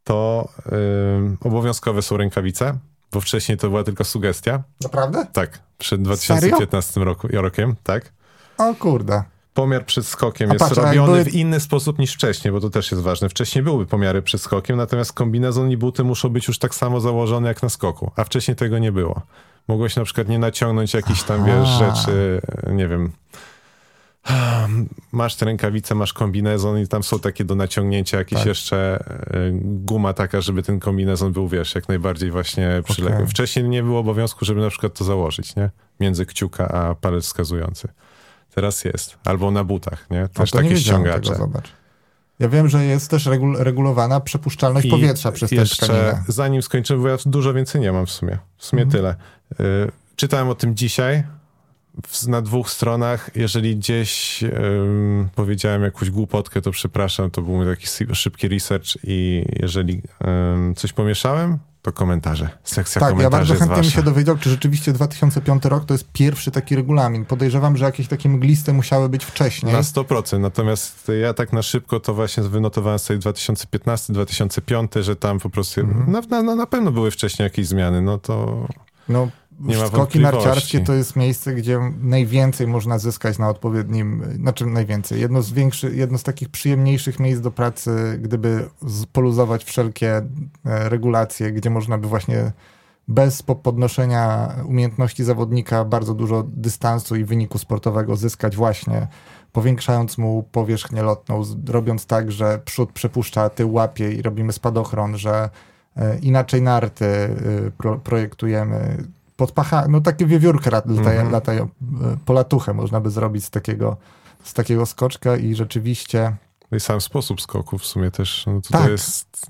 To yy, obowiązkowe są rękawice, bo wcześniej to była tylko sugestia. Naprawdę? Tak, przed dwa tysiące piętnastym roku, rokiem, tak. O kurde. Pomiar przed skokiem A jest patrz, robiony były... w inny sposób niż wcześniej, bo to też jest ważne. Wcześniej były pomiary przed skokiem, natomiast kombinezon i buty muszą być już tak samo założone jak na skoku, a wcześniej tego nie było. Mogłeś na przykład nie naciągnąć jakichś tam, wiesz, rzeczy, nie wiem... Masz te rękawice, masz kombinezon i tam są takie do naciągnięcia jakieś tak. jeszcze guma taka, żeby ten kombinezon był, wiesz, jak najbardziej właśnie przyległy. Okay. Wcześniej nie było obowiązku, żeby na przykład to założyć, nie? Między kciuka a palec wskazujący. Teraz jest. Albo na butach, nie? Też no takie ściągacze. Tego, zobacz. Ja wiem, że jest też regu- regulowana przepuszczalność I powietrza przez tę tkaninę. Zanim skończymy, bo ja dużo więcej nie mam w sumie. W sumie mm-hmm. tyle. Y- czytałem o tym dzisiaj. na dwóch stronach. Jeżeli gdzieś um, powiedziałem jakąś głupotkę, to przepraszam, to był taki szybki research i jeżeli um, coś pomieszałem, to komentarze. Sekcja tak, komentarzy. Tak, ja bardzo chętnie bym się dowiedział, czy rzeczywiście dwa tysiące piąty rok to jest pierwszy taki regulamin. Podejrzewam, że jakieś takie mgliste musiały być wcześniej. Na sto procent. Natomiast ja tak na szybko to właśnie wynotowałem sobie dwa tysiące piętnasty, dwa tysiące piąty, że tam po prostu mm-hmm. na, na, na pewno były wcześniej jakieś zmiany. No to... No. Nie ma skoki narciarskie to jest miejsce, gdzie najwięcej można zyskać na odpowiednim, znaczy najwięcej, jedno z większych, jedno z takich przyjemniejszych miejsc do pracy, gdyby poluzować wszelkie regulacje, gdzie można by właśnie bez podnoszenia umiejętności zawodnika bardzo dużo dystansu i wyniku sportowego zyskać właśnie, powiększając mu powierzchnię lotną, robiąc tak, że przód przepuszcza, tył łapie i robimy spadochron, że inaczej narty pro, projektujemy. Pod pacha, no takie wiewiórkę latają, mm-hmm. latają po latuchę można by zrobić z takiego, z takiego skoczka i rzeczywiście... I sam sposób skoku w sumie też, no to, tak. to jest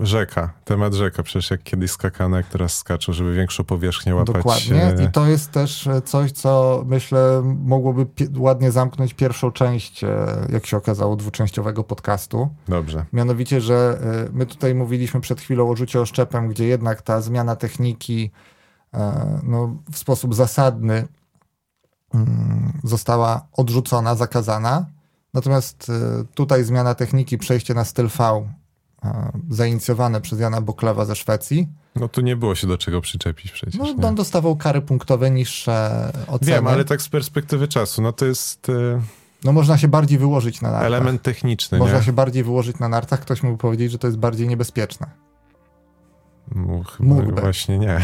rzeka, temat rzeka, przecież jak kiedyś skakano, jak teraz skaczą, żeby większą powierzchnię łapać. Dokładnie i to jest też coś, co myślę mogłoby pi- ładnie zamknąć pierwszą część, jak się okazało, dwuczęściowego podcastu. Dobrze. Mianowicie, że my tutaj mówiliśmy przed chwilą o rzucie oszczepem, gdzie jednak ta zmiana techniki no, w sposób zasadny została odrzucona, zakazana. Natomiast tutaj zmiana techniki, przejście na styl V, zainicjowane przez Jana Buklewa ze Szwecji. No tu nie było się do czego przyczepić przecież. No nie? On dostawał kary punktowe, niższe oceny. Wiem, ale tak z perspektywy czasu, no to jest... No można się bardziej wyłożyć na nartach. Element techniczny, Można nie? się bardziej wyłożyć na nartach. Ktoś mógł powiedzieć, że to jest bardziej niebezpieczne. No, mógłby. Właśnie nie.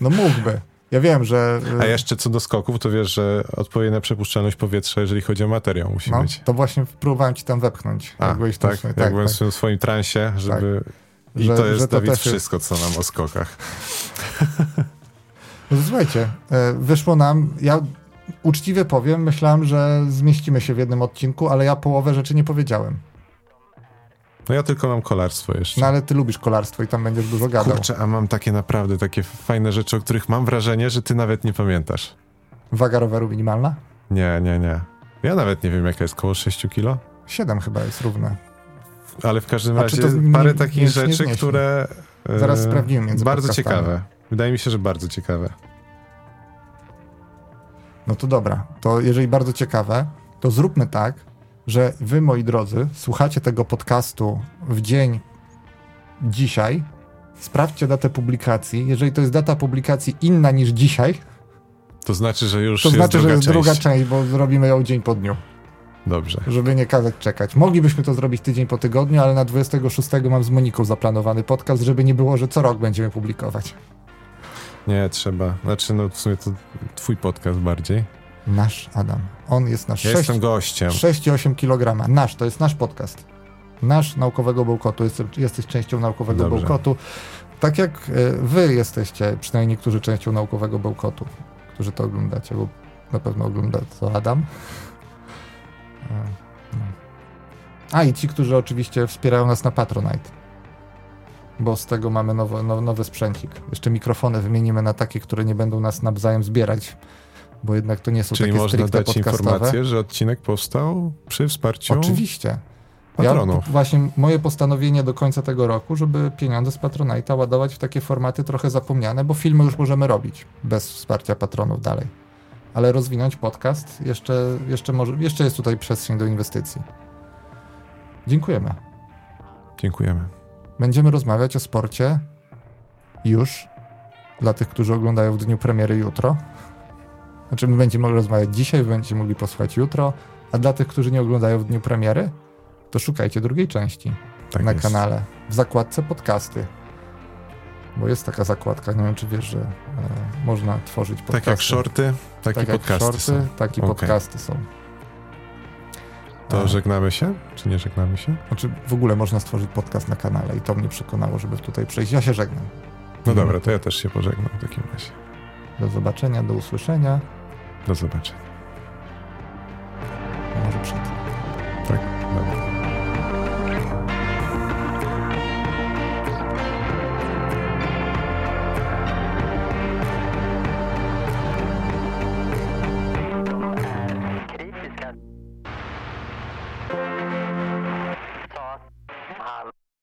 No mógłby. Ja wiem, że... A jeszcze co do skoków, to wiesz, że odpowiednia przepuszczalność powietrza, jeżeli chodzi o materiał, musi no, być. To właśnie próbowałem ci tam wepchnąć. A, jak byłeś tak, tak, jak tak, byłem tak. w swoim transie, żeby... Tak. I że, to jest, że to Dawid, wszystko, jest... co nam o skokach. No, słuchajcie, wyszło nam... Ja uczciwie powiem, myślałem, że zmieścimy się w jednym odcinku, ale ja połowę rzeczy nie powiedziałem. No ja tylko mam kolarstwo jeszcze. No ale ty lubisz kolarstwo i tam będziesz dużo gadał. Kurczę, a mam takie naprawdę, takie fajne rzeczy, o których mam wrażenie, że ty nawet nie pamiętasz. Waga roweru minimalna? Nie, nie, nie. Ja nawet nie wiem, jaka jest, koło sześć kilo? siedem chyba jest równe. Ale w każdym a razie parę takich rzeczy, które... Zaraz sprawdzimy między Bardzo podcastami. Ciekawe. Wydaje mi się, że bardzo ciekawe. No to dobra. To jeżeli bardzo ciekawe, to zróbmy tak, że wy, moi drodzy, słuchacie tego podcastu w dzień dzisiaj, sprawdźcie datę publikacji. Jeżeli to jest data publikacji inna niż dzisiaj, to znaczy, że już to jest, znaczy, druga, że jest część. druga część, bo zrobimy ją dzień po dniu. Dobrze. Żeby nie kazać czekać. Moglibyśmy to zrobić tydzień po tygodniu, ale na dwudziestego szóstego mam z Moniką zaplanowany podcast, żeby nie było, że co rok będziemy publikować. Nie, trzeba. Znaczy, no w sumie to twój podcast bardziej. Nasz Adam. On jest nasz. Ja sześć, jestem gościem. sześć i osiem kilograma. Nasz, to jest nasz podcast. Nasz Naukowego Bełkotu. Jesteś, jesteś częścią Naukowego Dobrze. Bełkotu. Tak jak wy jesteście, przynajmniej niektórzy, częścią Naukowego Bełkotu, którzy to oglądacie, bo na pewno ogląda to Adam. A i ci, którzy oczywiście wspierają nas na Patronite. Bo z tego mamy nowy, nowy sprzęcik. Jeszcze mikrofony wymienimy na takie, które nie będą nas nawzajem zbierać. Bo jednak to nie są Czyli takie stricte podcastowe. Czyli można dać informację, że odcinek powstał przy wsparciu Oczywiście. patronów. Ja, właśnie moje postanowienie do końca tego roku, żeby pieniądze z Patronite'a ładować w takie formaty trochę zapomniane, bo filmy już możemy robić bez wsparcia patronów dalej. Ale rozwinąć podcast jeszcze, jeszcze, może, jeszcze jest tutaj przestrzeń do inwestycji. Dziękujemy. Dziękujemy. Będziemy rozmawiać o sporcie już dla tych, którzy oglądają w dniu premiery jutro. Znaczy my będziemy mogli rozmawiać dzisiaj, wy będziecie mogli posłuchać jutro, a dla tych, którzy nie oglądają w dniu premiery, to szukajcie drugiej części tak na jest. kanale, w zakładce podcasty. Bo jest taka zakładka, nie wiem czy wiesz, że e, można tworzyć podcasty. Tak jak shorty, takie tak podcasty shorty, są. Takie okay. podcasty są. To żegnamy się? Czy nie żegnamy się? Znaczy w ogóle można stworzyć podcast na kanale i to mnie przekonało, żeby tutaj przejść. Ja się żegnam. No dobra, to ja też się pożegnam w takim razie. Do zobaczenia, do usłyszenia. Do zobaczenia. Może przed. Tak, dobra.